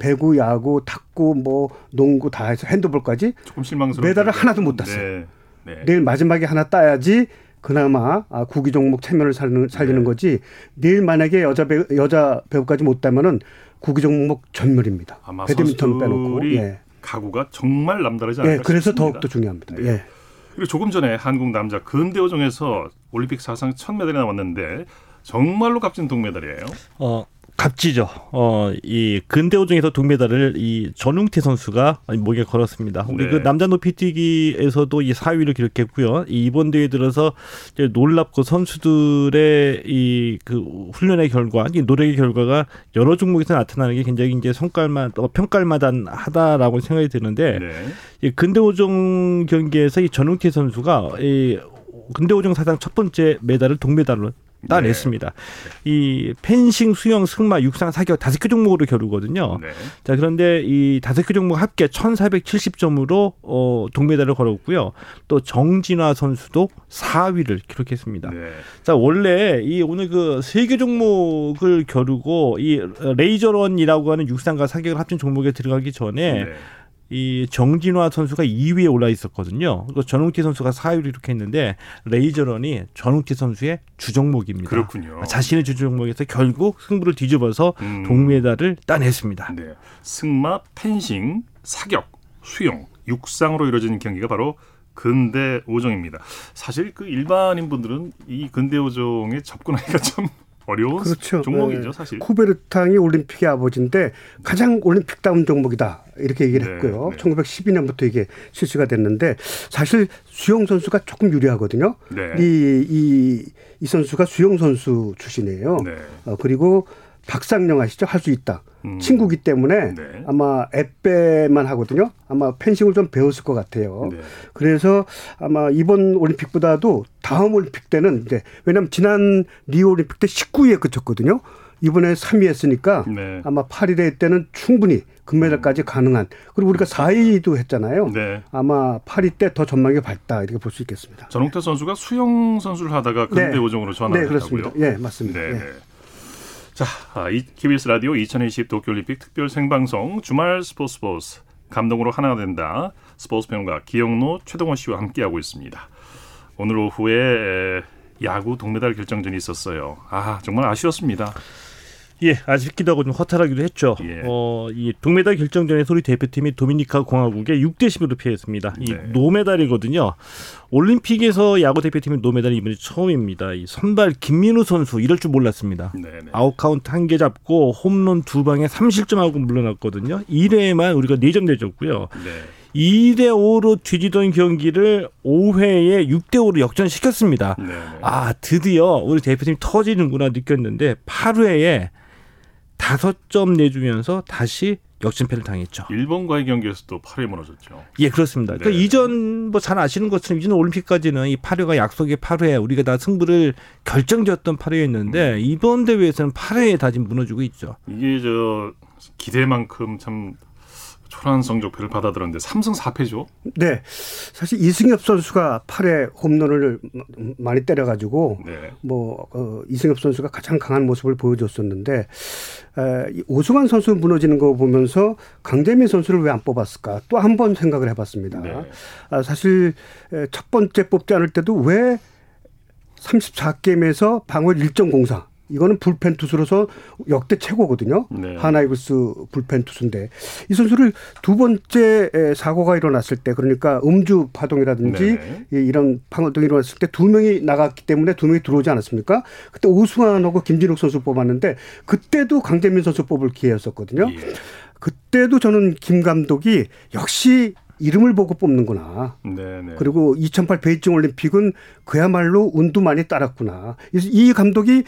배구, 야구, 탁구, 뭐 농구 다 해서 핸드볼까지 조금 실망스러운 메달을 하나도 못 땄어요. 네. 네. 내일 마지막에 하나 따야지 그나마 아, 구기 종목 체면을 살리는, 살리는 네. 거지. 내일 만약에 여자 배 여자 배구까지 못 따면은 구기 종목 전멸입니다. 아마 배드민턴 빼놓고 네. 가구가 정말 남다르지 않을까 네, 그래서 싶습니다. 더욱더 중요합니다. 네. 네. 그리고 조금 전에 한국 남자 근대오종에서 올림픽 사상 첫 메달이 나왔는데. 정말로 값진 동메달이에요. 어, 값지죠. 어, 이 근대오종에서 동메달을 이 전웅태 선수가 목에 걸었습니다. 우리 네. 그 남자 높이뛰기에서도 이 사 위를 기록했고요. 이 이번 대회에 들어서 이제 놀랍고 선수들의 이 그 훈련의 결과, 이 노력의 결과가 여러 종목에서 나타나는 게 굉장히 이제 성깔만 평깔마다하다라고 생각이 드는데 네. 이 근대오종 경기에서 이 전웅태 선수가 이 근대오종 사상 첫 번째 메달을 동메달로 따냈습니다. 네. 이 펜싱, 수영, 승마, 육상, 사격 다섯 개 종목으로 겨루거든요. 네. 자 그런데 이 다섯 개 종목 합계 천사백칠십 점으로 어, 동메달을 걸었고요. 또 정진화 선수도 사 위를 기록했습니다. 네. 자 원래 이 오늘 그 세 개 종목을 겨루고 이 레이저런이라고 하는 육상과 사격을 합친 종목에 들어가기 전에. 네. 이 정진화 선수가 이 위에 올라 있었거든요. 그리고 전웅태 선수가 사 위로 이렇게 했는데 레이저런이 전웅태 선수의 주종목입니다. 그렇군요. 자신의 주종목에서 결국 승부를 뒤집어서 음. 동메달을 따냈습니다. 네. 승마, 펜싱, 사격, 수영, 육상으로 이루어진 경기가 바로 근대오종입니다. 사실 그 일반인 분들은 이 근대오종에 접근하기가 참 어려운 그렇죠. 종목이죠, 사실. 쿠베르탕이 올림픽의 아버지인데 가장 올림픽다운 종목이다. 이렇게 얘기를 네, 했고요. 네. 천구백십이 년부터 이게 실시가 됐는데 사실 수영 선수가 조금 유리하거든요. 네. 이, 이, 이 선수가 수영 선수 출신이에요. 네. 어, 그리고 박상영 아시죠? 할 수 있다. 음. 친구기 때문에 네. 아마 앱배만 하거든요. 아마 펜싱을 좀 배웠을 것 같아요. 네. 그래서 아마 이번 올림픽보다도 다음 올림픽 때는 이제 왜냐하면 지난 리오 올림픽 때 십구 위에 그쳤거든요. 이번에 삼 위 했으니까 네. 아마 파리대회 때는 충분히 금메달까지 음. 가능한. 그리고 우리가 사 위도 했잖아요. 네. 아마 파리 때 더 전망이 밝다 이렇게 볼 수 있겠습니다. 전웅태 네. 선수가 수영 선수를 하다가 근대 요정으로 네. 전환을 네, 했다고요? 네, 맞습니다. 네. 네. 자, 케이비에스 라디오 이천이십 도쿄올림픽 특별 생방송 주말 스포츠보스 감동으로 하나가 된다. 스포츠평론가 기영로 최동호 씨와 함께하고 있습니다. 오늘 오후에 야구 동메달 결정전이 있었어요. 아 정말 아쉬웠습니다. 예, 아쉽기도 하고 좀 허탈하기도 했죠. 예. 어, 이 동메달 결정전에서 우리 대표팀이 도미니카 공화국에 육 대 십으로 패했습니다. 이 네. 노메달이거든요. 올림픽에서 야구 대표팀이 노메달이 이번이 처음입니다. 이 선발 김민우 선수 이럴 줄 몰랐습니다. 네, 네. 아웃카운트 한 개 잡고 홈런 두 방에 삼 실점하고 물러났거든요. 일 회에만 우리가 네 점 내줬고요. 네. 이 대 오로 뒤지던 경기를 오 회에 육 대 오로 역전시켰습니다. 네, 네. 아, 드디어 우리 대표팀이 터지는구나 느꼈는데 팔 회에 다섯 점 내주면서 다시 역전패를 당했죠. 일본과의 경기에서도 팔 회 무너졌죠. 예, 그렇습니다. 네. 그러니까 이전 뭐 잘 아시는 것처럼 이전 올림픽까지는 이 팔 회가 약속의 팔 회, 우리가 다 승부를 결정지었던 팔 회였는데 음. 이번 대회에서는 팔 회에 다 지금 무너지고 있죠. 이게 저 기대만큼 참 초라한 성적표를 받아들었는데 삼 승 사 패죠. 네. 사실 이승엽 선수가 팔 회 홈런을 많이 때려가지고 네. 뭐 어, 이승엽 선수가 가장 강한 모습을 보여줬었는데 에, 오승환 선수 무너지는 거 보면서 강재민 선수를 왜 안 뽑았을까 또 한 번 생각을 해봤습니다. 네. 아, 사실 첫 번째 뽑지 않을 때도 왜 삼십사 게임에서 방어율 일 점 공사. 이거는 불펜 투수로서 역대 최고거든요. 네. 하나이글스 불펜 투수인데 이 선수를 두 번째 사고가 일어났을 때 그러니까 음주 파동이라든지 네. 이런 파동이 일어났을 때 두 명이 나갔기 때문에 두 명이 들어오지 않았습니까? 그때 오승환하고 김진욱 선수 뽑았는데 그때도 강재민 선수 뽑을 기회였었거든요. 예. 그때도 저는 김 감독이 역시 이름을 보고 뽑는구나. 네네. 그리고 이천팔 베이징 올림픽은 그야말로 운도 많이 따랐구나. 이 감독이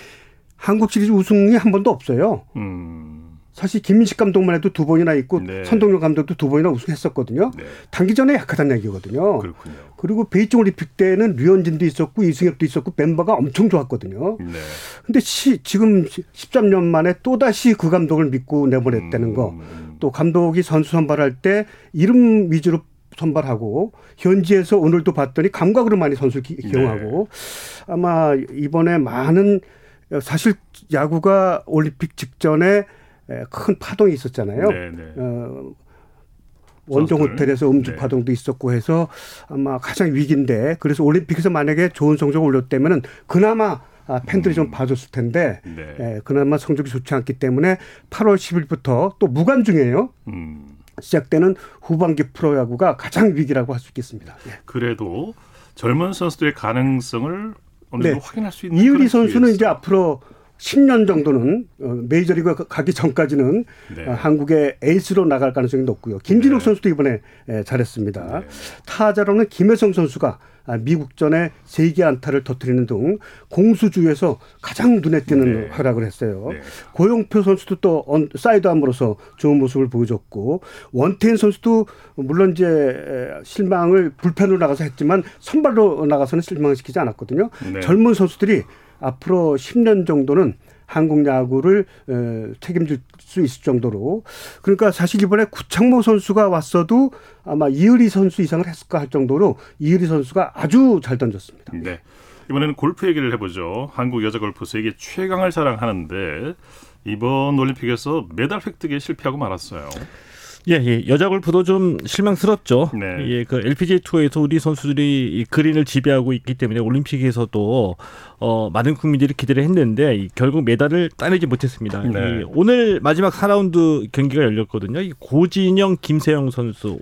한국 시리즈 우승이 한 번도 없어요. 음. 사실 김민식 감독만 해도 두 번이나 있고 네. 선동열 감독도 두 번이나 우승했었거든요. 네. 단기전에 약하다는 얘기거든요. 그렇군요. 그리고 베이징 올림픽 때는 류현진도 있었고 이승엽도 있었고 멤버가 엄청 좋았거든요. 그런데 네. 지금 십삼 년 만에 또다시 그 감독을 믿고 내보냈다는 음. 거. 또 감독이 선수 선발할 때 이름 위주로 선발하고 현지에서 오늘도 봤더니 감각으로 많이 선수를 기용하고 네. 아마 이번에 많은 사실 야구가 올림픽 직전에 큰 파동이 있었잖아요. 어, 원정 호텔에서 음주 네. 파동도 있었고 해서 아마 가장 위기인데 그래서 올림픽에서 만약에 좋은 성적을 올렸다면 그나마 팬들이 음. 좀 봐줬을 텐데 네. 예, 그나마 성적이 좋지 않기 때문에 팔월 십 일부터 또 무관중이에요. 음. 시작되는 후반기 프로야구가 가장 위기라고 할 수 있겠습니다. 예. 그래도 젊은 선수들의 가능성을 네. 확인할 수 있는 이은희 선수는 이제 앞으로 십 년 정도는 메이저리그 가기 전까지는 네. 한국의 에이스로 나갈 가능성이 높고요. 김진욱 네. 선수도 이번에 잘했습니다. 네. 타자로는 김혜성 선수가 미국전에 세 개 안타를 터뜨리는 등 공수주에서 가장 눈에 띄는 네. 활약을 했어요. 네. 고용표 선수도 또 사이드암으로서 좋은 모습을 보여줬고 원태인 선수도 물론 이제 실망을 불펜으로 나가서 했지만 선발로 나가서는 실망을 시키지 않았거든요. 네. 젊은 선수들이 앞으로 십 년 정도는 한국 야구를 책임질 수 있을 정도로 그러니까 사실 이번에 구창모 선수가 왔어도 아마 이의리 선수 이상을 했을까 할 정도로 이의리 선수가 아주 잘 던졌습니다. 네. 이번에는 골프 얘기를 해보죠. 한국 여자 골프 세계 최강을 자랑하는데 이번 올림픽에서 메달 획득에 실패하고 말았어요. 예, 예, 여자 골프도 좀 실망스럽죠. 네. 예, 그 엘피지에이 투어에서 우리 선수들이 이 그린을 지배하고 있기 때문에 올림픽에서도 어, 많은 국민들이 기대를 했는데 이, 결국 메달을 따내지 못했습니다. 네. 이, 오늘 마지막 사 라운드 경기가 열렸거든요. 이 고진영, 김세영 선수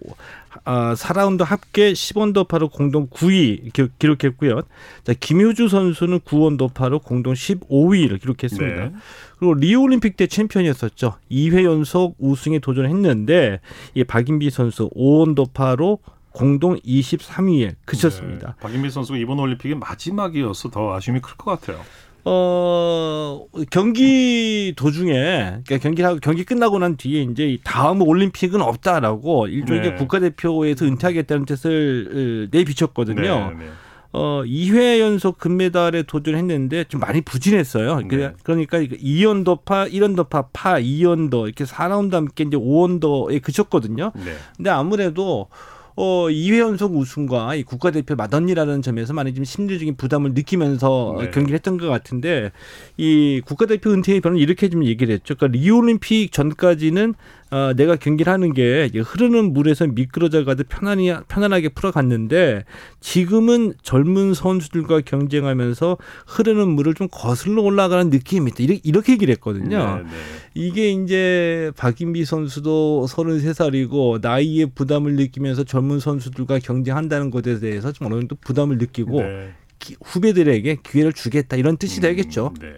아, 사 라운드 합계 십 언더파로 공동 구 위 기, 기록했고요. 자, 김효주 선수는 구 언더파로 공동 십오 위를 기록했습니다. 네. 그리고 리우올림픽 때 챔피언이었었죠. 이 회 연속 우승에 도전했는데 이 박인비 선수 오 언더파로 공동 이십삼 위에 그쳤습니다. 네. 박인비 선수가 이번 올림픽이 마지막이어서 더 아쉬움이 클 것 같아요. 어, 경기 도중에, 그러니까 경기하고, 경기 끝나고 난 뒤에 이제 다음 올림픽은 없다라고 일종의 네. 국가대표에서 은퇴하겠다는 뜻을 내비쳤거든요. 네, 네. 어, 이 회 연속 금메달에 도전했는데 좀 많이 부진했어요. 네. 그러니까 이 언더파, 일 언더파, 파, 이 언더, 이렇게 사 라운드 함께 이제 오 언더에 그쳤거든요. 네. 근데 아무래도 어, 이 회 연속 우승과 이 국가대표 맏언니라는 점에서 많이 좀 심리적인 부담을 느끼면서 네. 경기를 했던 것 같은데 이 국가대표 은퇴의 변화는 이렇게 좀 얘기를 했죠. 그러니까 리우올림픽 전까지는 어, 내가 경기를 하는 게 흐르는 물에서 미끄러져 가듯 편안히, 편안하게 풀어갔는데 지금은 젊은 선수들과 경쟁하면서 흐르는 물을 좀 거슬러 올라가는 느낌이 있다. 이렇게, 이렇게 얘기를 했거든요. 네, 네. 이게 이제 박인비 선수도 서른세 살이고 나이에 부담을 느끼면서 젊은 선수들과 경쟁한다는 것에 대해서 좀 어느 정도 부담을 느끼고 네. 기, 후배들에게 기회를 주겠다 이런 뜻이 음, 되겠죠. 네.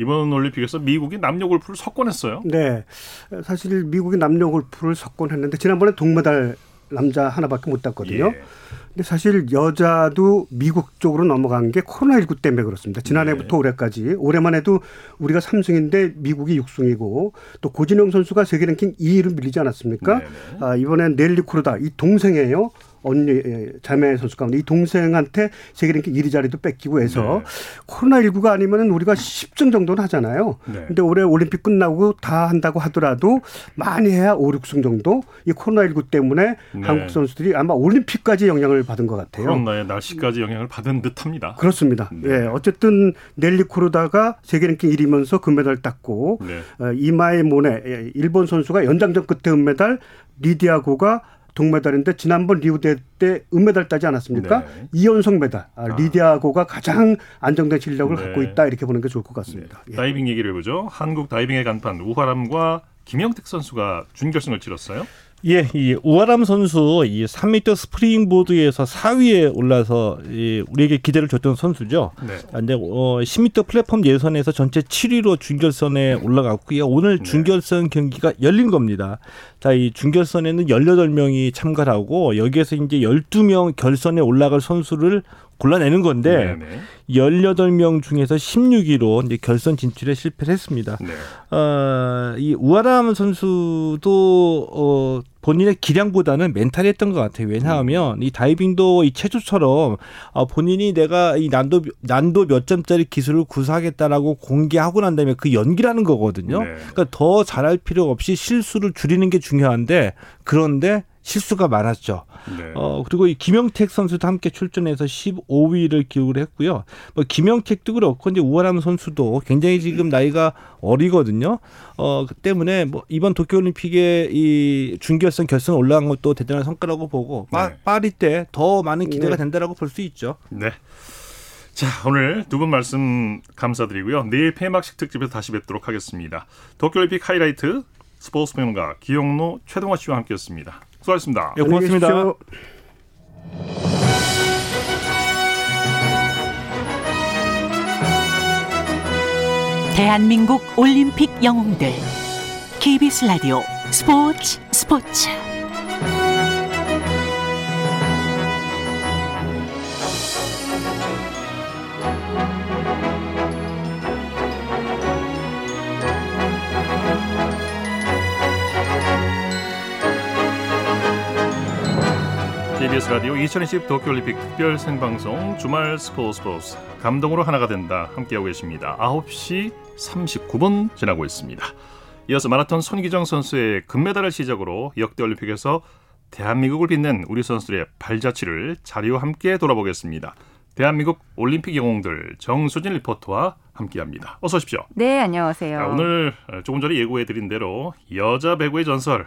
이번 올림픽에서 미국이 남녀 골프를 석권했어요. 네, 사실 미국이 남녀 골프를 석권했는데 지난번에 동메달 남자 하나밖에 못 땄거든요. 예. 근데 사실 여자도 미국 쪽으로 넘어간 게 코로나십구 때문에 그렇습니다. 지난해부터 네. 올해까지. 올해만 해도 우리가 삼 승인데 미국이 육 승이고 또 고진영 선수가 세계 랭킹 이 위로 밀리지 않았습니까? 네. 아, 이번엔 넬리 쿠르다. 이 동생이에요. 언니 자매 선수 가운데 이 동생한테 세계 랭킹 일 위 자리도 뺏기고 해서 네. 코로나십구가 아니면 우리가 십 등 정도는 하잖아요. 그런데 네. 올해 올림픽 끝나고 다 한다고 하더라도 많이 해야 오, 육 승 정도. 이 코로나십구 때문에 네. 한국 선수들이 아마 올림픽까지 영향을 받은 것 같아요. 코로나의 날씨까지 영향을 받은 듯합니다. 그렇습니다. 네. 네. 어쨌든 넬리 코르다가 세계 랭킹 일 위면서 금메달을 땄고 네. 이마에 모네 일본 선수가 연장전 끝에 은메달, 리디아고가 동메달인데 지난번 리우대 때 은메달 따지 않았습니까? 네. 이 연속 메달. 아, 리디아고가 가장 안정된 실력을 네. 갖고 있다 이렇게 보는 게 좋을 것 같습니다. 네. 예. 다이빙 얘기를 해보죠. 한국 다이빙의 간판 우하람과 김영택 선수가 준결승을 치렀어요. 예, 이 우하람 선수 이 삼 미터 스프링보드에서 사 위에 올라서 이 우리에게 기대를 줬던 선수죠. 네. 근데 어, 십 미터 플랫폼 예선에서 전체 칠 위로 준결선에 올라갔고요. 오늘 준결선 네. 경기가 열린 겁니다. 자, 이 준결선에는 열여덟 명이 참가를 하고 여기에서 이제 열두 명 결선에 올라갈 선수를 골라내는 건데 네네. 열여덟 명 중에서 십육 위로 이제 결선 진출에 실패를 했습니다. 네. 어, 이 우아람 선수도 어, 본인의 기량보다는 멘탈이 했던 것 같아요. 왜냐하면 음. 이 다이빙도 이 체조처럼 어, 본인이 내가 이 난도, 난도 몇 점짜리 기술을 구사하겠다라고 공개하고 난 다음에 그 연기라는 거거든요. 네. 그러니까 더 잘할 필요 없이 실수를 줄이는 게 중요한데 그런데 실수가 많았죠. 네. 어, 그리고 이 김영택 선수도 함께 출전해서 십오 위를 기록을 했고요. 뭐 김영택도 그렇고 이제 우아람 선수도 굉장히 지금 나이가 어리거든요. 어, 그 때문에 뭐 이번 도쿄올림픽에 이 준결선 결선 올라간 것도 대단한 성과라고 보고 네. 마, 파리 때 더 많은 기대가 된다라고 볼 수 있죠. 네. 자, 오늘 두 분 말씀 감사드리고요. 내일 폐막식 특집에서 다시 뵙도록 하겠습니다. 도쿄올림픽 하이라이트 스포츠 평론가 기영로 최동호 씨와 함께했습니다. 수고하셨습니다. 예, 고맙습니다. 대한민국 올림픽 영웅들 케이비에스 라디오 스포츠 스포츠 케이비에스 라디오 이천이십 도쿄올림픽 특별 생방송 주말 스포츠 스포츠 감동으로 하나가 된다 함께하고 계십니다. 아홉 시 삼십구 분 지나고 있습니다. 이어서 마라톤 손기정 선수의 금메달을 시작으로 역대 올림픽에서 대한민국을 빛낸 우리 선수들의 발자취를 자료와 함께 돌아보겠습니다. 대한민국 올림픽 영웅들 정수진 리포터와 함께합니다. 어서 오십시오. 네, 안녕하세요. 자, 오늘 조금 전에 예고해드린 대로 여자 배구의 전설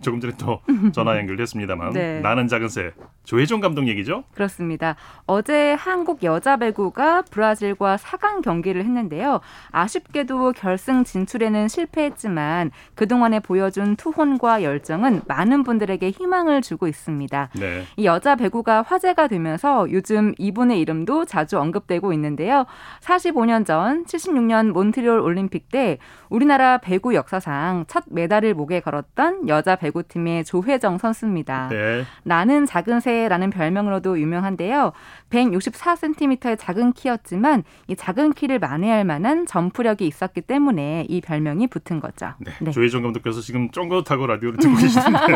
조금 전에 또 전화 연결됐습니다만 네. 나는 작은 새 조혜정 감독 얘기죠? 그렇습니다. 어제 한국 여자 배구가 브라질과 사 강 경기를 했는데요. 아쉽게도 결승 진출에는 실패했지만 그동안에 보여준 투혼과 열정은 많은 분들에게 희망을 주고 있습니다. 네. 이 여자 배구가 화제가 되면서 요즘 이분의 이름도 자주 언급되고 있는데요. 사십오 년 전 칠십육 년 몬트리올 올림픽 때 우리나라 배구 역사상 첫 메달을 목에 걸었던 여자 배구팀의 조혜정 선수입니다. 네. 나는 작은 새 라는 별명으로도 유명한데요. 백육십사 센티미터의 작은 키였지만 이 작은 키를 만회할 만한 점프력이 있었기 때문에 이 별명이 붙은 거죠. 네, 네. 조혜정 감독께서 지금 쫑긋하고 라디오를 듣고 계시는데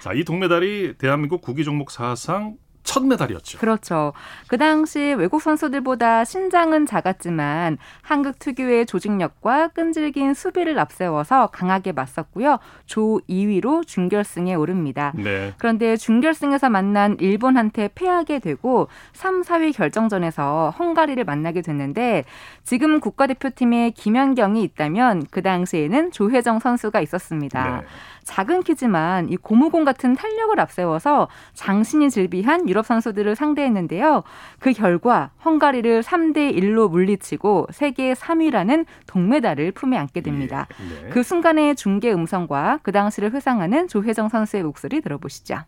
자, 이 동메달이 대한민국 구기 종목 사상 첫 메달이었죠. 그렇죠. 그 당시 외국 선수들보다 신장은 작았지만 한국 특유의 조직력과 끈질긴 수비를 앞세워서 강하게 맞섰고요. 조 이 위로 준결승에 오릅니다. 네. 그런데 준결승에서 만난 일본한테 패하게 되고 삼, 사 위 결정전에서 헝가리를 만나게 됐는데 지금 국가대표팀에 김연경이 있다면 그 당시에는 조혜정 선수가 있었습니다. 네. 작은 키지만 이 고무공 같은 탄력을 앞세워서 장신이 즐비한 유럽 선수들을 상대했는데요. 그 결과 헝가리를 삼 대 일로 물리치고 세계 삼 위라는 동메달을 품에 안게 됩니다. 예, 네. 그 순간의 중계 음성과 그 당시를 회상하는 조혜정 선수의 목소리 들어보시죠.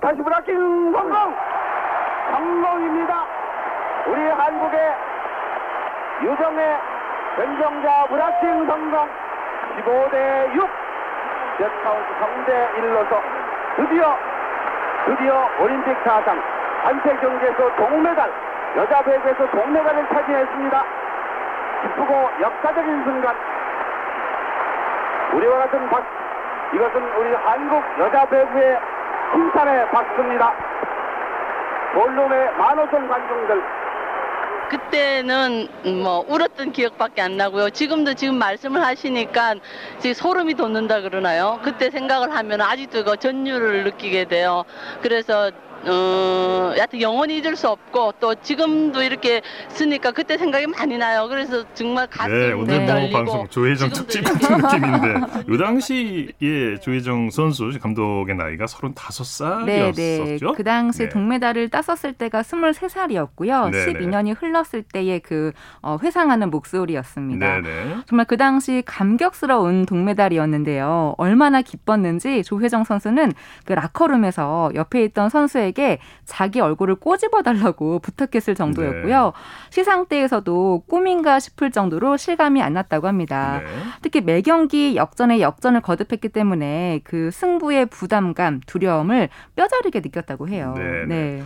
다시 브라킹 성공! 성공입니다. 우리 한국의 유정의 변정자 브라킹 성공 십오 대 육 넷카운트 삼 대 일로서 드디어 드디어 올림픽 사상 단체 경기에서 동메달, 여자 배구에서 동메달을 차지했습니다. 기쁘고 역사적인 순간, 우리와 같은 박수, 이것은 우리 한국 여자 배구의 칭찬의 박수입니다. 본론의 만오천 관중들, 그때는 뭐 울었던 기억밖에 안 나고요. 지금도 지금 말씀을 하시니까 지금 소름이 돋는다 그러나요? 그때 생각을 하면 아직도 그 전율을 느끼게 돼요. 그래서 어, 여하튼 영원히 잊을 수 없고 또 지금도 이렇게 쓰니까 그때 생각이 많이 나요. 그래서 정말 가슴이 네, 오늘 뭐 떨리고 방송 조혜정 특집 같은 느낌인데 이 당시에 예, 조혜정 선수 감독의 나이가 서른다섯 살이었었죠? 네, 네. 그 당시 네. 동메달을 땄었을 때가 스물세 살이었고요. 네, 십이 년이 네. 흘렀을 때의 그 어, 회상하는 목소리였습니다. 네, 네. 정말 그 당시 감격스러운 동메달이었는데요. 얼마나 기뻤는지 조혜정 선수는 그 라커룸에서 옆에 있던 선수에게 자기 얼굴을 꼬집어달라고 부탁했을 정도였고요. 네. 시상대에서도 꿈인가 싶을 정도로 실감이 안 났다고 합니다. 네. 특히 매경기 역전에 역전을 거듭했기 때문에 그 승부의 부담감, 두려움을 뼈저리게 느꼈다고 해요. 네. 네.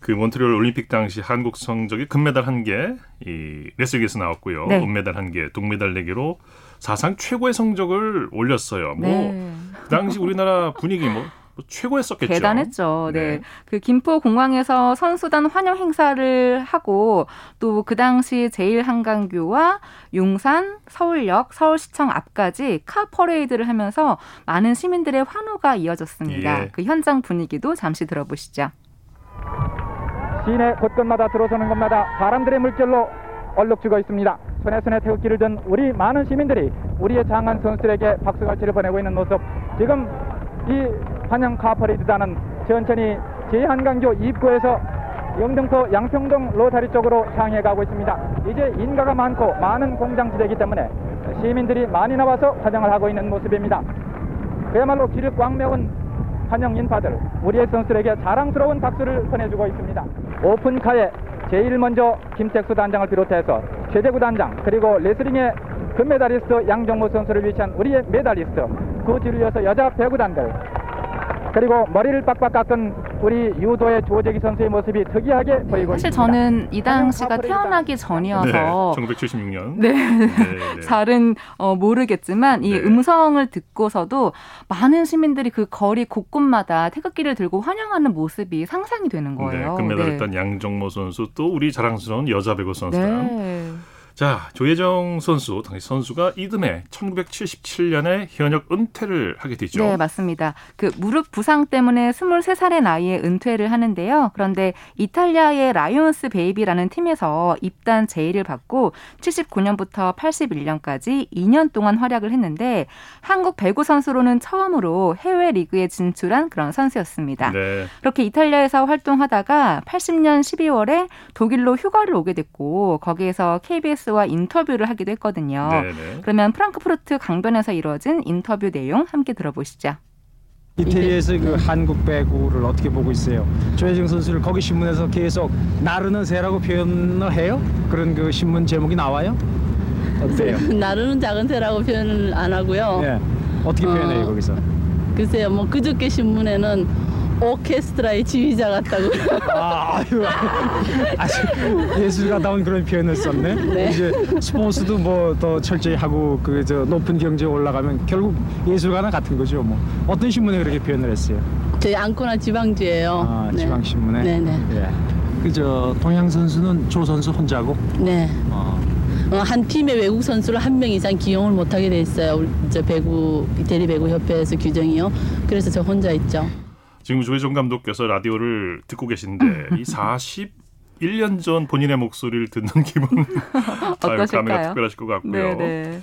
그 몬트리올 올림픽 당시 한국 성적이 금메달 한 개, 이 레슬링에서 나왔고요. 네. 은메달 한 개, 동메달 네 개로 사상 최고의 성적을 올렸어요. 뭐 네. 그 당시 우리나라 분위기 뭐 뭐 최고였었겠죠. 대단했죠. 네. 네. 그 김포 공항에서 선수단 환영 행사를 하고 또 그 당시 제일 한강교와 용산, 서울역, 서울시청 앞까지 카 퍼레이드를 하면서 많은 시민들의 환호가 이어졌습니다. 예. 그 현장 분위기도 잠시 들어보시죠. 시내 곳곳마다 들어서는 것마다 바람들의 물결로 얼룩 죽어 있습니다. 손에 손에 태극기를 든 우리 많은 시민들이 우리의 장한 선수들에게 박수갈채를 보내고 있는 모습. 지금 이 환영 카퍼레이드단은 천천히 제일 한강교 입구에서 영등포 양평동 로타리 쪽으로 향해 가고 있습니다. 이제 인가가 많고 많은 공장지대이기 때문에 시민들이 많이 나와서 환영을 하고 있는 모습입니다. 그야말로 길을 꽉 메운 환영 인파들, 우리의 선수들에게 자랑스러운 박수를 보내주고 있습니다. 오픈카에 제일 먼저 김택수 단장을 비롯해서 최대구 단장, 그리고 레슬링의 금메달리스트 양정모 선수를 위치한 우리의 메달리스트, 그 뒤를 이어서 여자 배구단들, 그리고 머리를 빡빡 깎은 우리 유도의 조재기 선수의 모습이 특이하게 보이고 있습니다. 사실 저는 이 당시가 태어나기 전이어서 네, 천구백칠십육 년 네, 네, 네. 잘은 어, 모르겠지만 이 네. 음성을 듣고서도 많은 시민들이 그 거리 곳곳마다 태극기를 들고 환영하는 모습이 상상이 되는 거예요. 네, 금메달을 딴 네. 양정모 선수 또 우리 자랑스러운 여자 배구 선수랑 네. 자, 조혜정 선수, 당시 선수가 이듬해 천구백칠십칠 년에 현역 은퇴를 하게 되죠. 네, 맞습니다. 그 무릎 부상 때문에 스물세 살의 나이에 은퇴를 하는데요. 그런데 이탈리아의 라이온스 베이비라는 팀에서 입단 제의를 받고 칠십구 년부터 팔십일 년까지 이 년 동안 활약을 했는데 한국 배구 선수로는 처음으로 해외 리그에 진출한 그런 선수였습니다. 네. 그렇게 이탈리아에서 활동하다가 팔십 년 십이 월에 독일로 휴가를 오게 됐고 거기에서 케이비에스 와 인터뷰를 하기도 했거든요. 네네. 그러면 프랑크푸르트 강변에서 이루어진 인터뷰 내용 함께 들어보시죠. 이태리에서 그 한국 배구를 어떻게 보고 있어요? 조혜정 선수를 거기 신문에서 계속 나르는 새라고 표현을 해요? 그런 그 신문 제목이 나와요? 어때요? 나르는 작은 새라고 표현을 안 하고요. 네. 어떻게 표현해요, 어, 거기서? 글쎄요, 뭐 그저께 신문에는 오케스트라의 지휘자 같다고. 아, 아유, 아주 예술가다운 그런 표현을 썼네. 네. 이제 스포츠도 뭐 더 철저히 하고 그 저 높은 경지에 올라가면 결국 예술가나 같은 거죠. 뭐 어떤 신문에 그렇게 표현을 했어요? 저희 안코나 지방지예요. 아, 네. 지방 신문에. 네네. 예. 그저 동양 선수는 조 선수 혼자고. 네. 어. 어, 한 팀의 외국 선수를 한 명 이상 기용을 못하게 돼 있어요. 저 배구 이태리 배구 협회에서 규정이요. 그래서 저 혼자 있죠. 지금 조혜정 감독께서 라디오를 듣고 계신데 이 사십일 년 전 본인의 목소리를 듣는 기분 감회가 특별하실 것 같고요. 네네.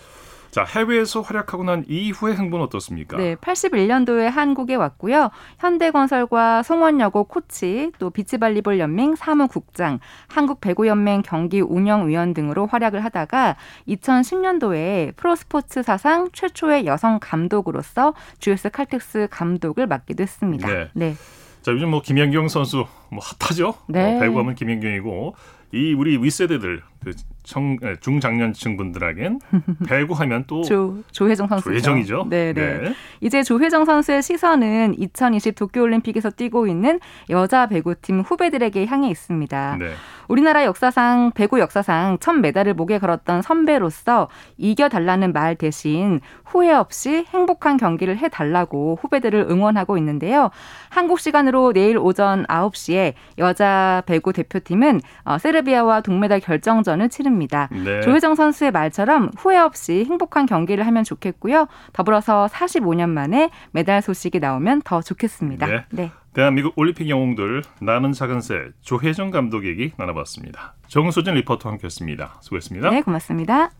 자, 해외에서 활약하고 난 이후의 행보는 어떻습니까? 네, 팔십일 년도에 한국에 왔고요. 현대건설과 송원여고 코치, 또 비치발리볼 연맹 사무국장, 한국배구연맹 경기운영위원 등으로 활약을 하다가 이천십 년도에 프로스포츠 사상 최초의 여성 감독으로서 지에스 칼텍스 감독을 맡기도 했습니다. 네. 네. 자, 요즘 뭐 김연경 선수 뭐 핫하죠? 네. 어, 배구하면 김연경이고 이 우리 윗세대들 그 청, 중장년층 분들에겐 배구하면 또 조, 조혜정 선수죠. 조혜정이죠. 네, 네. 이제 조혜정 선수의 시선은 이천이십 도쿄올림픽에서 뛰고 있는 여자 배구팀 후배들에게 향해 있습니다. 네. 우리나라 역사상 배구 역사상 첫 메달을 목에 걸었던 선배로서 이겨달라는 말 대신 후회 없이 행복한 경기를 해달라고 후배들을 응원하고 있는데요. 한국 시간으로 내일 오전 아홉 시에 여자 배구 대표팀은 세르비아와 동메달 결정전을 치릅니다. 네. 조혜정 선수의 말처럼 후회 없이 행복한 경기를 하면 좋겠고요. 더불어서 사십오 년 만에 메달 소식이 나오면 더 좋겠습니다. 네. 네. 대한민국 올림픽 영웅들 나는 작은 새 조혜정 감독 얘기 나눠봤습니다. 정수진 리포터와 함께했습니다. 수고했습니다. 네, 고맙습니다.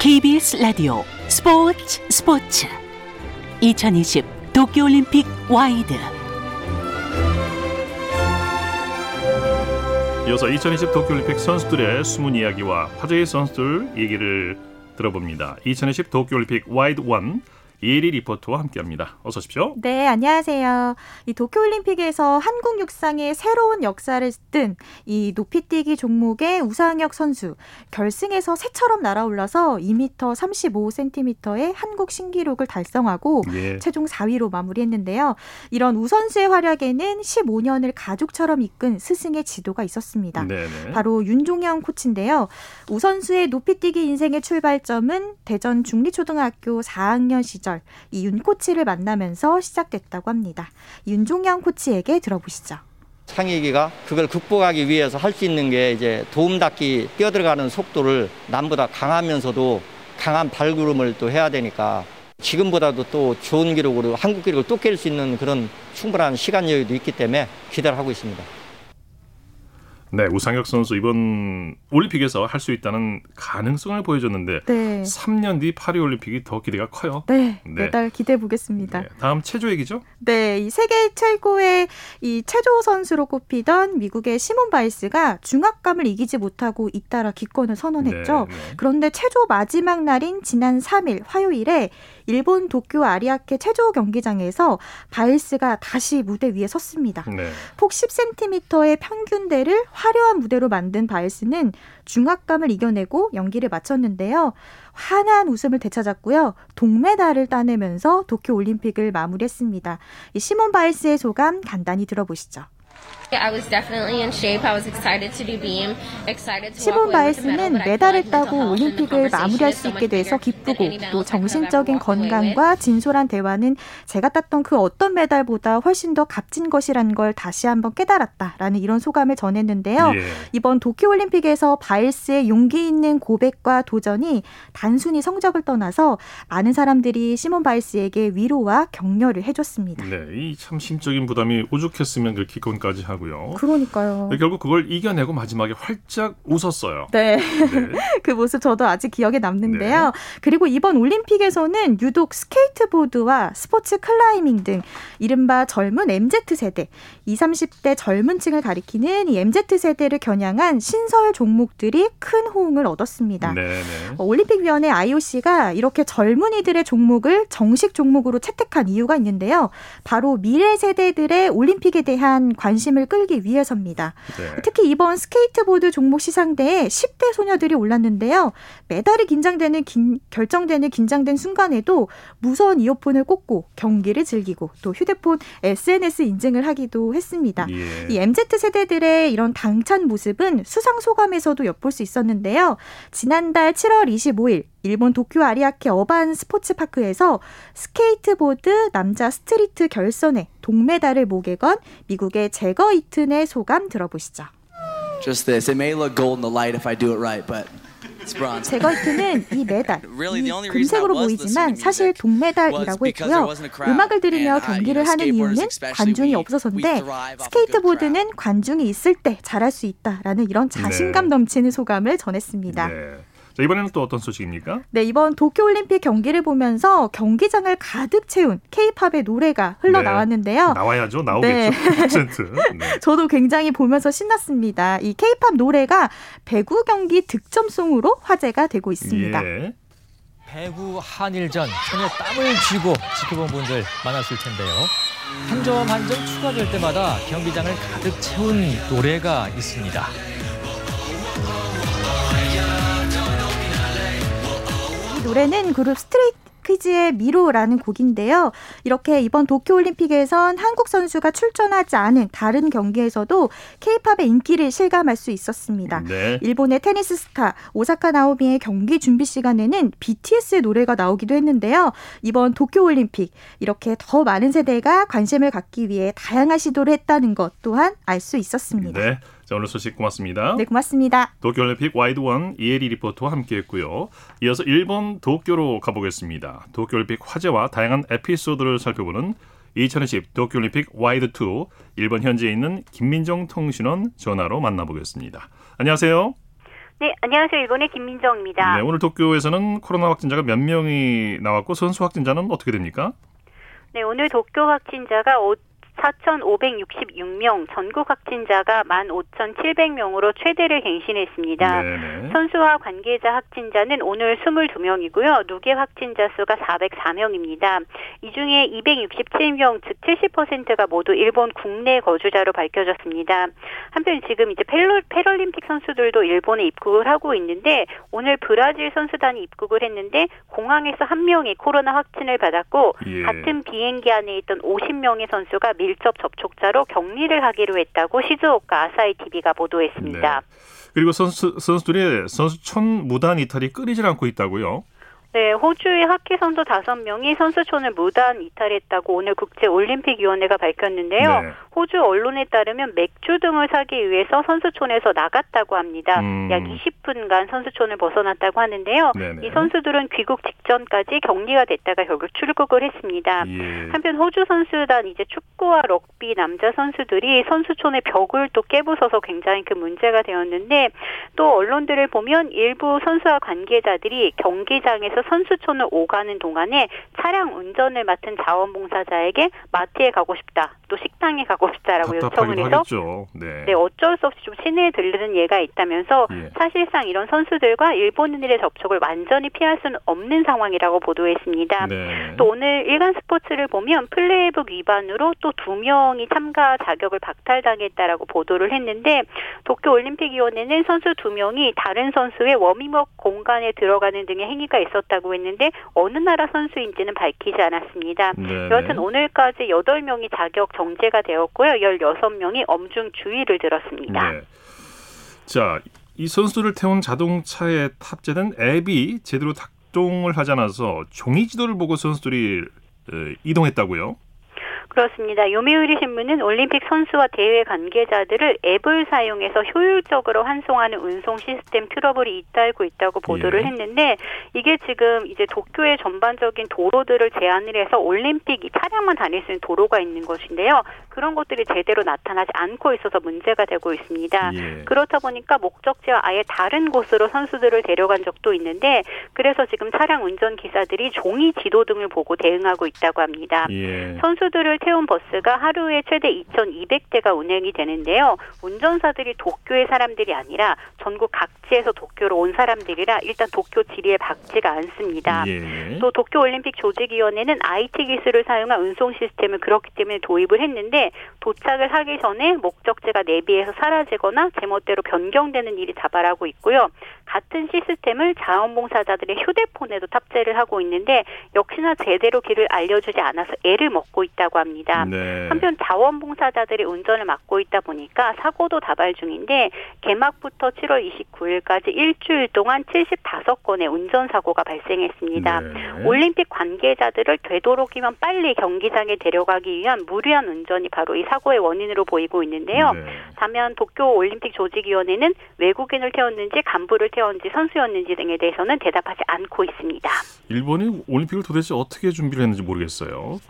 케이비에스 라디오 스포츠 스포츠 이천이십 도쿄올림픽 와이드. 이어서 이천이십 도쿄올림픽 선수들의 숨은 이야기와 화제의 선수들 얘기를 들어봅니다. 이천이십 도쿄올림픽 와이드 원 예리 리포터와 함께합니다. 어서 오십시오. 네, 안녕하세요. 이 도쿄올림픽에서 한국 육상의 새로운 역사를 뜬 이 높이뛰기 종목의 우상혁 선수. 결승에서 새처럼 날아올라서 이 미터 삼십오 센티미터의 한국 신기록을 달성하고 예. 최종 사 위로 마무리했는데요. 이런 우 선수의 활약에는 십오 년을 가족처럼 이끈 스승의 지도가 있었습니다. 네네. 바로 윤종현 코치인데요. 우 선수의 높이뛰기 인생의 출발점은 대전 중리초등학교 사 학년 시절 이 윤 코치를 만나면서 시작됐다고 합니다. 윤종현 코치에게 들어보시죠. 창익이가 그걸 극복하기 위해서 할 수 있는 게 이제 도움닫기 뛰어들어가는 속도를 남보다 강하면서도 강한 발걸음을 또 해야 되니까 지금보다도 또 좋은 기록으로 한국 기록을 또 깰 수 있는 그런 충분한 시간 여유도 있기 때문에 기대를 하고 있습니다. 네, 우상혁 선수 이번 올림픽에서 할 수 있다는 가능성을 보여줬는데 네. 삼 년 뒤 파리올림픽이 더 기대가 커요. 네, 네. 메달 기대해 보겠습니다. 네, 다음 체조 얘기죠? 네, 이 세계 최고의 이 체조 선수로 꼽히던 미국의 시몬 바일스가 중압감을 이기지 못하고 잇따라 기권을 선언했죠. 네, 네. 그런데 체조 마지막 날인 지난 삼 일 화요일에 일본 도쿄 아리아케 체조 경기장에서 바일스가 다시 무대 위에 섰습니다. 네. 폭 십 센티미터의 평균대를 화려한 무대로 만든 바일스는 중압감을 이겨내고 연기를 마쳤는데요. 환한 웃음을 되찾았고요. 동메달을 따내면서 도쿄올림픽을 마무리했습니다. 이 시몬 바일스의 소감 간단히 들어보시죠. 시몬 바일스는 메달을 따고 올림픽을 마무리할 수 있게 돼서 기쁘고 또 정신적인 건강과 진솔한 대화는 제가 땄던 그 어떤 메달보다 훨씬 더 값진 것이라는 걸 다시 한번 깨달았다라는 이런 소감을 전했는데요. 예. 이번 도쿄올림픽에서 바일스의 용기 있는 고백과 도전이 단순히 성적을 떠나서 많은 사람들이 시몬 바일스에게 위로와 격려를 해줬습니다. 네, 이 참 심적인 부담이 오죽했으면 그 기권까지 하고 그러니까요. 결국 그걸 이겨내고 마지막에 활짝 웃었어요. 네. 네. 그 모습 저도 아직 기억에 남는데요. 네. 그리고 이번 올림픽에서는 유독 스케이트보드와 스포츠 클라이밍 등 이른바 젊은 엠지 세대, 이십, 삼십 대 젊은 층을 가리키는 이 엠지 세대를 겨냥한 신설 종목들이 큰 호응을 얻었습니다. 네, 네. 올림픽위원회 아이오씨가 이렇게 젊은이들의 종목을 정식 종목으로 채택한 이유가 있는데요. 바로 미래 세대들의 올림픽에 대한 관심을 끌기 위해서입니다. 네. 특히 이번 스케이트보드 종목 시상대에 십 대 소녀들이 올랐는데요. 메달이 긴장되는 긴, 결정되는 긴장된 순간에도 무선 이어폰을 꽂고 경기를 즐기고 또 휴대폰 에스엔에스 인증을 하기도 했습니다. 예. 이 엠지 세대들의 이런 당찬 모습은 수상 소감에서도 엿볼 수 있었는데요. 지난달 칠월 이십오일 일본 도쿄 아리아케 어반 스포츠파크에서 스케이트보드 남자 스트리트 결선에 동메달을 목에 건 미국의 제거 이튼의 소감 들어보시죠. Just this. It may look gold in the light if I do it right, but 제거 이튼은 이 메달, 이 금색으로 보이지만 사실 동메달이라고 했고요. 음악을 들으며 경기를 하는 이유는 관중이 없어서인데 스케이트보드는 관중이 있을 때 잘할 수 있다라는 이런 자신감 넘치는 소감을 전했습니다. 네. 자, 이번에는 또 어떤 소식입니까? 네, 이번 도쿄올림픽 경기를 보면서 경기장을 가득 채운 K-팝의 노래가 흘러나왔는데요. 네, 나와야죠. 나오겠죠. 백 퍼센트. 네. 네. 저도 굉장히 보면서 신났습니다. 이 K-팝 노래가 배구 경기 득점송으로 화제가 되고 있습니다. 예. 배구 한일전, 전혀 땀을 쥐고 지켜본 분들 많았을 텐데요. 한 점 한 점 추가될 때마다 경기장을 가득 채운 노래가 있습니다. 노래는 그룹 스트레이트 퀴즈의 미로라는 곡인데요. 이렇게 이번 도쿄올림픽에선 한국 선수가 출전하지 않은 다른 경기에서도 K-팝의 인기를 실감할 수 있었습니다. 네. 일본의 테니스 스타 오사카 나오미의 경기 준비 시간에는 비티에스의 노래가 나오기도 했는데요. 이번 도쿄올림픽 이렇게 더 많은 세대가 관심을 갖기 위해 다양한 시도를 했다는 것 또한 알 수 있었습니다. 네. 자, 오늘 소식 고맙습니다. 네, 고맙습니다. 도쿄올림픽 와이드원 이혜리 리포터와 함께했고요. 이어서 일본 도쿄로 가보겠습니다. 도쿄올림픽 화제와 다양한 에피소드를 살펴보는 이천이십 도쿄올림픽 와이드투 일본 현지에 있는 김민정 통신원 전화로 만나보겠습니다. 안녕하세요. 네, 안녕하세요. 일본의 김민정입니다. 네, 오늘 도쿄에서는 코로나 확진자가 몇 명이 나왔고 선수 확진자는 어떻게 됩니까? 네, 오늘 도쿄 확진자가 사천오백육십육 명, 전국 확진자가 만 오천칠백 명으로 최대를 갱신했습니다. 네네. 선수와 관계자 확진자는 오늘 이십이 명이고요. 누계 확진자 수가 사백사 명입니다. 이 중에 이백육십칠 명, 즉 칠십 퍼센트가 모두 일본 국내 거주자로 밝혀졌습니다. 한편 지금 이제 패럴림픽 선수들도 일본에 입국을 하고 있는데 오늘 브라질 선수단이 입국을 했는데 공항에서 한 명이 코로나 확진을 받았고 예. 같은 비행기 안에 있던 오십 명의 선수가 밀접 접촉자로 격리를 하기로 했다고 시즈오카 아사히 티비가 보도했습니다. 네. 그리고 선수, 선수들이 선수촌 무단 이탈이 끊이질 않고 있다고요? 네, 호주의 하키 선수 다섯 명이 선수촌을 무단 이탈했다고 오늘 국제올림픽위원회가 밝혔는데요. 네. 호주 언론에 따르면 맥주 등을 사기 위해서 선수촌에서 나갔다고 합니다. 음. 약 이십 분간 선수촌을 벗어났다고 하는데요. 네네. 이 선수들은 귀국 직전까지 격리가 됐다가 결국 출국을 했습니다. 예. 한편 호주 선수단 이제 축구와 럭비 남자 선수들이 선수촌의 벽을 또 깨부숴서 굉장히 그 문제가 되었는데 또 언론들을 보면 일부 선수와 관계자들이 경기장에서 선수촌을 오가는 동안에 차량 운전을 맡은 자원봉사자에게 마트에 가고 싶다, 또 식당에 가고 싶다라고 요청을 해서 네. 네, 어쩔 수 없이 좀 시내에 들르는 예가 있다면서 예. 사실상 이런 선수들과 일본인들의 접촉을 완전히 피할 수는 없는 상황이라고 보도했습니다. 네. 또 오늘 일간 스포츠를 보면 플레이북 위반으로 또 두 명이 참가 자격을 박탈당했다라고 보도를 했는데 도쿄올림픽위원회는 선수 두 명이 다른 선수의 워밍업 공간에 들어가는 등의 행위가 있었다. 했는데 어느 나라 선수인지는 정확히는 밝히지 않았습니다. 네네. 여하튼 오늘까지 여덟 명이 자격 정제가 되었고요. 열여섯 명이 엄중 주의를 들었습니다. 네. 자, 이 선수를 태운 자동차에 탑재된 앱이 제대로 작동을 하지 않아서 종이 지도를 보고 선수들이 이동했다고요? 그렇습니다. 요미우리 신문은 올림픽 선수와 대회 관계자들을 앱을 사용해서 효율적으로 환송하는 운송 시스템 트러블이 잇따르고 있다고 보도를 예. 했는데, 이게 지금 이제 도쿄의 전반적인 도로들을 제한을 해서 올림픽 이 차량만 다닐 수 있는 도로가 있는 것인데요. 그런 것들이 제대로 나타나지 않고 있어서 문제가 되고 있습니다. 예. 그렇다 보니까 목적지와 아예 다른 곳으로 선수들을 데려간 적도 있는데, 그래서 지금 차량 운전 기사들이 종이 지도 등을 보고 대응하고 있다고 합니다. 예. 선수들을 태운 버스가 하루에 최대 이천이백 대가 운행이 되는데요. 운전사들이 도쿄의 사람들이 아니라 전국 각지에서 도쿄로 온 사람들이라 일단 도쿄 지리에 박지가 않습니다. 예. 또 도쿄올림픽 조직위원회는 아이티 기술을 사용한 운송 시스템을 그렇기 때문에 도입을 했는데, 도착을 하기 전에 목적지가 내비에서 사라지거나 제멋대로 변경되는 일이 자발하고 있고요. 같은 시스템을 자원봉사자들의 휴대폰에도 탑재를 하고 있는데, 역시나 제대로 길을 알려주지 않아서 애를 먹고 있다고 합니다. 네. 한편 자원봉사자들이 운전을 맡고 있다 보니까 사고도 다발 중인데, 개막부터 칠월 이십구일까지 일주일 동안 칠십오 건의 운전사고가 발생했습니다. 네. 올림픽 관계자들을 되도록이면 빨리 경기장에 데려가기 위한 무리한 운전이 바로 이 사고의 원인으로 보이고 있는데요. 네. 다만 도쿄올림픽 조직위원회는 외국인을 태웠는지 간부를 태웠는지 선수였는지 등에 대해서는 대답하지 않고 있습니다. 일본이 올림픽을 도대체 어떻게 준비를 했는지 모르겠어요.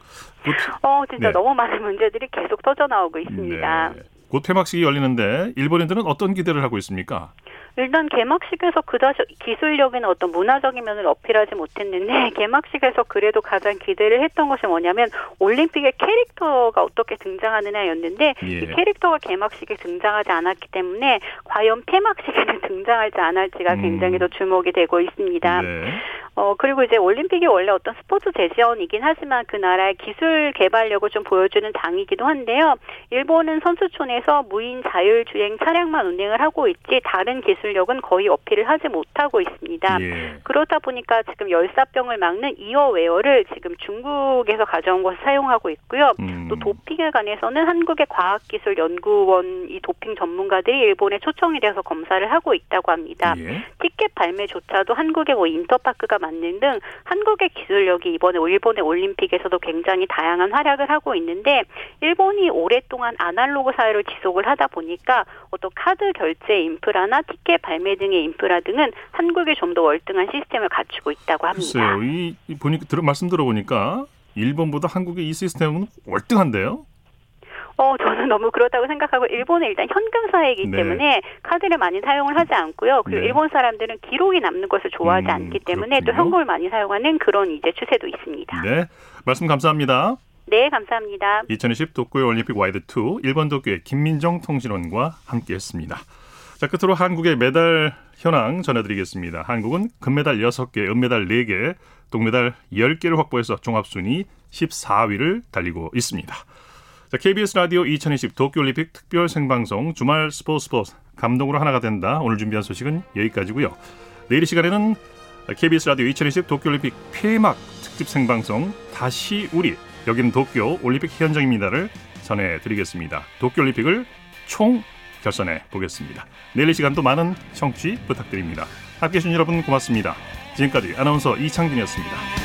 어, 진짜 네. 너무 많은 문제들이 계속 터져나오고 있습니다. 네. 곧 폐막식이 열리는데 일본인들은 어떤 기대를 하고 있습니까? 일단 개막식에서 그다지 기술력이나 어떤 문화적인 면을 어필하지 못했는데, 개막식에서 그래도 가장 기대를 했던 것이 뭐냐면 올림픽의 캐릭터가 어떻게 등장하느냐였는데, 예. 이 캐릭터가 개막식에 등장하지 않았기 때문에 과연 폐막식에는 등장할지 안 할지가 음. 굉장히 더 주목이 되고 있습니다. 네. 어 그리고 이제 올림픽이 원래 어떤 스포츠 재지원이긴 하지만 그 나라의 기술 개발력을 좀 보여주는 장이기도 한데요. 일본은 선수촌에서 무인 자율주행 차량만 운행을 하고 있지 다른 기술력은 거의 어필을 하지 못하고 있습니다. 예. 그러다 보니까 지금 열사병을 막는 이어웨어를 지금 중국에서 가져온 것을 사용하고 있고요. 음. 또 도핑에 관해서는 한국의 과학기술연구원 이 도핑 전문가들이 일본에 초청이 돼서 검사를 하고 있다고 합니다. 예. 티켓 발매조차도 한국의 뭐 인터파크가 맞는 등 한국의 기술력이 이번에 일본의 올림픽에서도 굉장히 다양한 활약을 하고 있는데, 일본이 오랫동안 아날로그 사회를 지속을 하다 보니까 어떤 카드 결제 인프라나 티켓 발매 등의 인프라 등은 한국에 좀 더 월등한 시스템을 갖추고 있다고 합니다. 글쎄요, 이, 이 보니까 들어, 말씀 들어보니까 일본보다 한국의 이 시스템은 월등한데요? 어, 저는 너무 그렇다고 생각하고, 일본은 일단 현금 사회이기 네. 때문에 카드를 많이 사용을 하지 않고요. 그리고 네. 일본 사람들은 기록이 남는 것을 좋아하지 음, 않기 때문에 그렇군요. 또 현금을 많이 사용하는 그런 이제 추세도 있습니다. 네, 말씀 감사합니다. 네, 감사합니다. 이천이십 도쿄 올림픽 와이드 투 일본 도쿄의 김민정 통신원과 함께했습니다. 자, 끝으로 한국의 메달 현황 전해드리겠습니다. 한국은 금메달 여섯 개, 은메달 네 개, 동메달 열 개를 확보해서 종합순위 십사 위를 달리고 있습니다. 자, 케이비에스 라디오 이천이십 도쿄올림픽 특별 생방송 주말 스포츠 스포츠 감동으로 하나가 된다. 오늘 준비한 소식은 여기까지고요. 내일 이 시간에는 케이비에스 라디오 이천이십 도쿄올림픽 폐막 특집 생방송 다시 우리 여긴 도쿄올림픽 현장입니다를 전해드리겠습니다. 도쿄올림픽을 총 결선해 보겠습니다. 내일 이 시간도 많은 청취 부탁드립니다. 함께해 주신 여러분 고맙습니다. 지금까지 아나운서 이창진이었습니다.